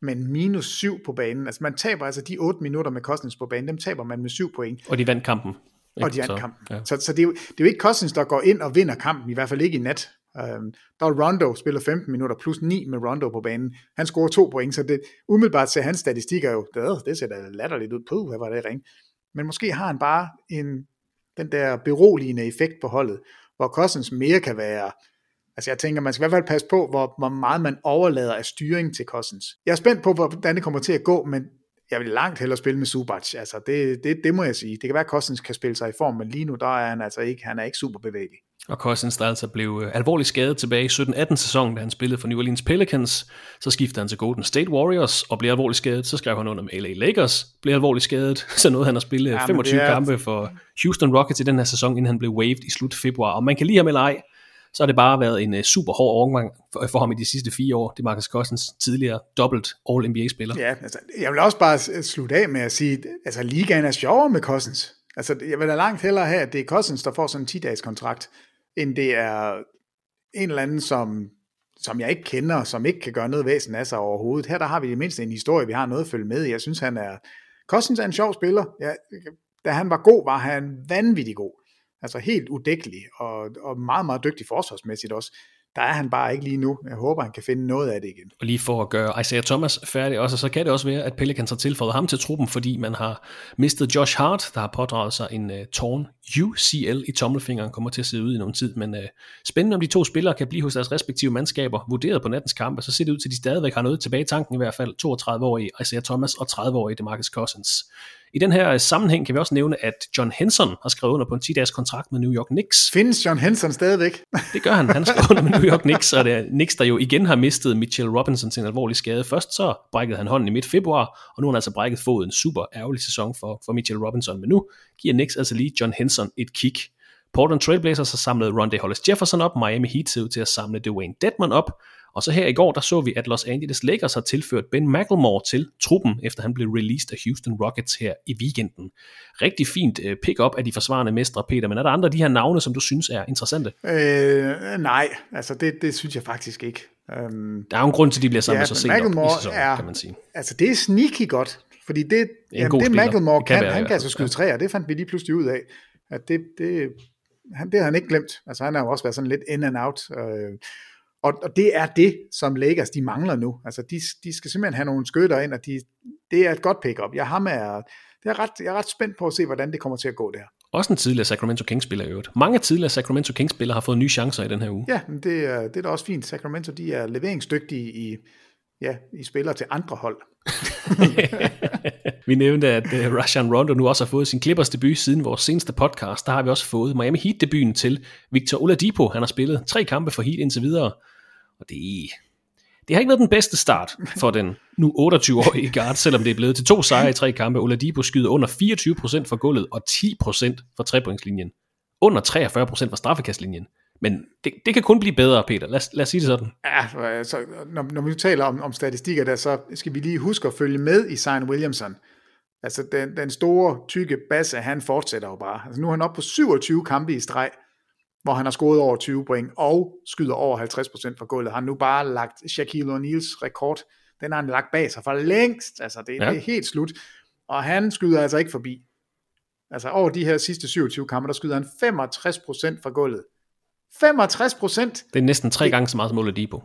Men minus syv på banen, altså man taber altså de otte minutter med Cousins på banen, dem taber man med syv point. Og de vandt kampen. Ikke? Og de vandt kampen. Så, ja. så, så det, er jo, det er jo ikke Cousins, der går ind og vinder kampen, i hvert fald ikke i nat. Um, der er Rondo, spiller femten minutter plus ni med Rondo på banen, han scorer to point, så det, umiddelbart ser hans statistikker jo det ser da latterligt ud på, hvad var det ring, men måske har han bare en, den der beroligende effekt på holdet, hvor Cousins mere kan være, altså jeg tænker man skal i hvert fald passe på, hvor, hvor meget man overlader af styring til Cousins. Jeg er spændt på hvordan det kommer til at gå, men jeg vil langt hellere spille med Zubac, altså det, det, det må jeg sige. Det kan være, at Cousins kan spille sig i form, men lige nu der er han altså ikke, han er ikke super bevægelig. Og Cousins, der altså blev alvorligt skadet tilbage i sytten atten sæsonen, da han spillede for New Orleans Pelicans, så skiftede han til Golden State Warriors og blev alvorligt skadet, så skrev han under med L A Lakers, blev alvorligt skadet, så nåede han at spille ja, femogtyve er... kampe for Houston Rockets i den her sæson, inden han blev waived i slut februar, og man kan lide ham eller ej, så har det bare været en uh, super hård overgang for, for ham i de sidste fire år. Det er Marcus Cousins tidligere dobbelt All-N B A-spiller. Ja, altså, jeg vil også bare slutte af med at sige, at altså, ligaen er sjovere med Cousins. Altså, jeg vil da langt hellere have, at det er Cousins, der får sådan en ti-dages kontrakt, end det er en eller anden, som, som jeg ikke kender, som ikke kan gøre noget væsen af sig overhovedet. Her der har vi det mindste en historie, vi har noget at følge med i. Jeg synes, han er... Cousins er en sjov spiller. Ja, da han var god, var han vanvittig god. Altså helt udækkelig, og, og meget, meget dygtig forsvarsmæssigt også. Der er han bare ikke lige nu. Jeg håber, han kan finde noget af det igen. Og lige for at gøre Isaiah Thomas færdig også, så kan det også være, at Pelicans har tilføjet ham til truppen, fordi man har mistet Josh Hart, der har pådraget sig en uh, torn U C L i tommelfingeren, kommer til at sidde ud i nogen tid. Men uh, spændende, om de to spillere kan blive hos deres respektive mandskaber, vurderet på nattens kampe, så ser det ud til, at de stadigvæk har noget tilbage i tanken, i hvert fald toogtredive-årige Isaiah Thomas og tredive-årige Demarcus Cousins. I den her sammenhæng kan vi også nævne, at John Henson har skrevet under på en ti-dages kontrakt med New York Knicks. Findes John Henson stadigvæk? Det gør han. Han har skrevet under med New York Knicks, og det er Knicks, der jo igen har mistet Mitchell Robinson til en alvorlig skade. Først så brækkede han hånden i midt februar, og nu har han altså brækket foden. Super ærgerlig sæson for, for Mitchell Robinson, men nu giver Knicks altså lige John Henson et kick. Portland Trailblazers har samlet Rondae Hollis-Jefferson op, Miami Heat ser ud til at samle Dwayne Dedmon op, og så her i går, der så vi, at Los Angeles Lakers har tilført Ben McLemore til truppen, efter han blev released af Houston Rockets her i weekenden. Rigtig fint pick-up af de forsvarende mestre, Peter, men er der andre af de her navne, som du synes er interessante? Øh, nej, altså det, det synes jeg faktisk ikke. Um, der er jo en grund til, at de bliver samlet ja, så sent op i sæsonen, er, kan man sige. Altså det er sneaky godt, fordi det, jamen, det McLemore det kan, kan være, han kan så altså skyde træer, det fandt vi lige pludselig ud af, at det, det, han, det har han ikke glemt. Altså han har jo også været sådan lidt in and out, øh, og det er det, som Lakers, de mangler nu. Altså, de, de skal simpelthen have nogle skytter ind, og de, det er et godt pick-up. Jeg, har med, det er ret, jeg er ret spændt på at se, hvordan det kommer til at gå der. Også en tidligere Sacramento Kings-spiller i øvrigt. Mange tidligere Sacramento Kings-spillere har fået nye chancer i den her uge. Ja, men det, det er da også fint. Sacramento, de er leveringsdygtige i, ja, i spillere til andre hold. Vi nævnte, at uh, Rajon Rondo nu også har fået sin Clippers debut siden vores seneste podcast. Der har vi også fået Miami Heat-debuten til Victor Oladipo. Han har spillet tre kampe for Heat indtil videre. Og det, det har ikke været den bedste start for den nu otteogtyve-årige guard, selvom det er blevet til to sejre i tre kampe. Oladipo skyder under fireogtyve procent fra gulvet og ti procent fra trepointslinjen. Under treogfyrre procent fra straffekastlinjen. Men det, det kan kun blive bedre, Peter. Lad, lad os sige det sådan. Ja, så når, når vi taler om, om statistikker der, så skal vi lige huske at følge med i Zion Williamson. Altså den, den store, tykke basse, han fortsætter jo bare. Altså nu er han oppe på syvogtyve kampe i streg, hvor han har scoret over tyve point og skyder over halvtreds procent fra gulvet. Han har nu bare lagt Shaquille O'Neal's rekord. Den har han lagt bag sig for længst. Altså det, ja. Det er helt slut. Og han skyder altså ikke forbi. Altså over de her sidste syvogtyve kampe, der skyder han femogtres procent fra gulvet. femogtres procent? Det er næsten tre gange så meget som Oladipo.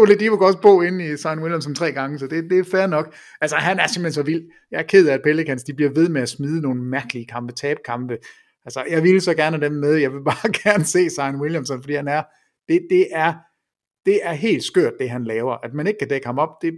Oladipo kan også bo inde i Zion Williamson tre gange, så det, det er fair nok. Altså han er simpelthen så vild. Jeg er ked af, at Pelicans de bliver ved med at smide nogle mærkelige kampe, tabkampe. Altså jeg ville så gerne dem med, jeg vil bare gerne se Zion Williamson, fordi han er, det, det er, det er helt skørt det han laver. At man ikke kan dække ham op, det,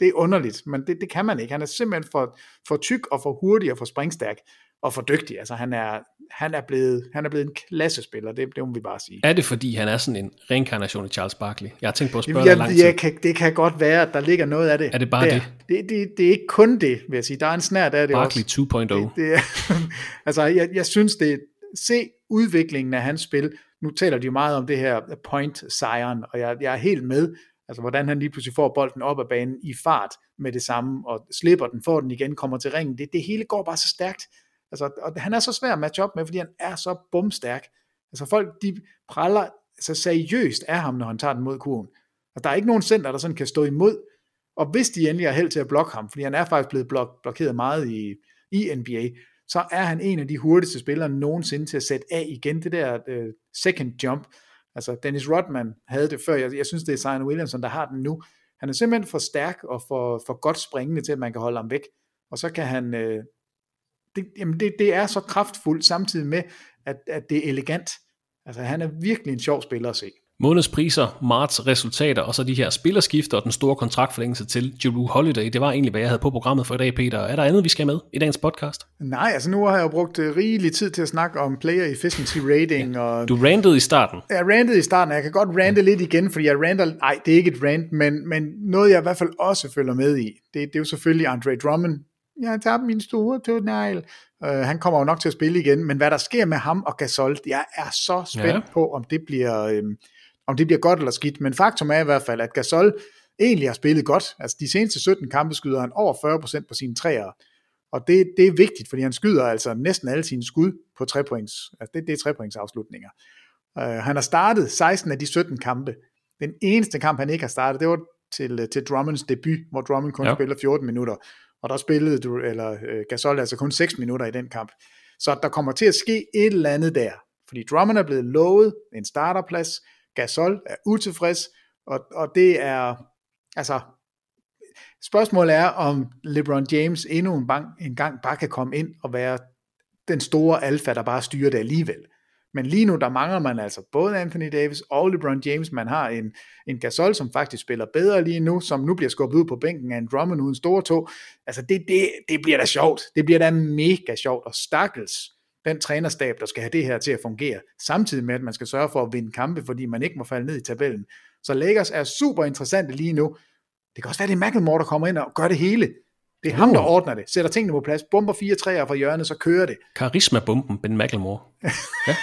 Det er underligt, men det, det kan man ikke. Han er simpelthen for, for tyk og for hurtig og for springstærk og for dygtig. Altså han er, han er, blevet, han er blevet en klassespiller, det, det må vi bare sige. Er det fordi, han er sådan en reinkarnation af Charles Barkley? Jeg har tænkt på at spørge dig lang tid. Kan, det kan godt være, at der ligger noget af det. Er det bare der. det? Det, det? Det er ikke kun det, vil jeg sige. Der er en snært af det Barkley også. Barkley to punkt nul. Det, det er, altså jeg, jeg synes, det se udviklingen af hans spil. Nu taler de jo meget om det her point-sejren, og jeg, jeg er helt med. Altså hvordan han lige pludselig får bolden op ad banen i fart med det samme, og slipper den, får den igen, kommer til ringen. Det, det hele går bare så stærkt. Altså, og han er så svær at matche op med, fordi han er så bumstærk. Altså folk, de praller så seriøst af ham, når han tager den mod kurven. Og der er ikke nogen center, der sådan kan stå imod. Og hvis de endelig er held til at blokke ham, fordi han er faktisk blevet blok- blokeret meget i, i N B A, så er han en af de hurtigste spillere nogensinde til at sætte af igen det der uh, second jump. Altså Dennis Rodman havde det før, jeg, jeg synes det er Zion Williamson, der har den nu. Han er simpelthen for stærk og for, for godt springende til, at man kan holde ham væk. Og så kan han... Uh, Det, jamen det, det er så kraftfuldt samtidig med, at, at det er elegant. Altså han er virkelig en sjov spiller at se. Månedspriser, marts resultater og så de her spillerskifter og den store kontraktforlængelse til Jrue Holiday. Det var egentlig, hvad jeg havde på programmet for i dag, Peter. Er der andet, vi skal med i dagens podcast? Nej, altså nu har jeg jo brugt rigelig tid til at snakke om player efficiency rating. Ja, og du rantede i starten. Jeg rantede i starten, og jeg kan godt rante mm. lidt igen, fordi jeg ranter... Nej, det er ikke et rant, men, men noget jeg i hvert fald også følger med i, det, det er jo selvfølgelig Andre Drummond. Jeg tager min store tødnegl. Uh, han kommer jo nok til at spille igen, men hvad der sker med ham og Gasol, jeg er så spændt ja. på, om det, bliver, øhm, om det bliver godt eller skidt. Men faktum er i hvert fald, at Gasol egentlig har spillet godt. Altså de seneste sytten kampe skyder han over fyrre procent på sine træer. Og det, det er vigtigt, fordi han skyder altså næsten alle sine skud på tre points. Altså det, det er tre points afslutninger. Uh, han har startet seksten af de sytten kampe. Den eneste kamp, han ikke har startet, det var til, til Drummonds debut, hvor Drummond kun ja. spiller fjorten minutter. Og der spillede du, eller øh, Gasol altså kun seks minutter i den kamp. Så der kommer til at ske et eller andet der. Fordi Drummond er blevet lovet en starterplads, Gasol er utilfreds, og, og det er, altså, spørgsmålet er, om LeBron James endnu en, bang, en gang bare kan komme ind og være den store alfa, der bare styrer det alligevel. Men lige nu, der mangler man altså både Anthony Davis og LeBron James. Man har en, en Gasol, som faktisk spiller bedre lige nu, som nu bliver skubbet ud på bænken af en Drummond uden store tå. Altså, det, det, det bliver da sjovt. Det bliver da mega sjovt. Og stakkels den trænerstab, der skal have det her til at fungere, samtidig med, at man skal sørge for at vinde kampe, fordi man ikke må falde ned i tabellen. Så Lakers er super interessante lige nu. Det kan også være, det er McLemore, der kommer ind og gør det hele. Det er ham, der ordner det. Sætter tingene på plads, bomber fire træer fra hjørnet, så kører det. Karisma-bomben, Ben McLemore. Ja.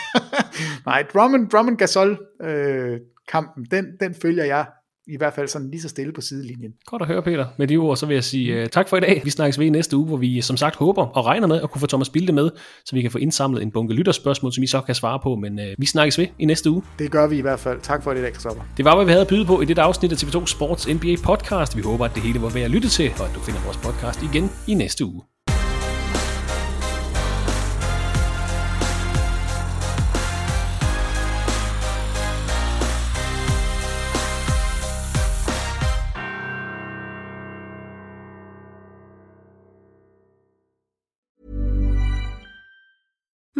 Nej, Drummond, Drummond Gasol-kampen, øh, den, den følger jeg i hvert fald sådan lige så stille på sidelinjen. Godt at høre, Peter. Med de ord, så vil jeg sige uh, tak for i dag. Vi snakkes ved i næste uge, hvor vi som sagt håber og regner med at kunne få Thomas Bilde med, så vi kan få indsamlet en bunke lytterspørgsmål, som I så kan svare på, men uh, vi snakkes ved i næste uge. Det gør vi i hvert fald. Tak for det i dag, Christopher. Det var, hvad vi havde at byde på i dette afsnit af T V to Sports N B A podcast. Vi håber, at det hele var værd at lytte til, og at du finder vores podcast igen i næste uge.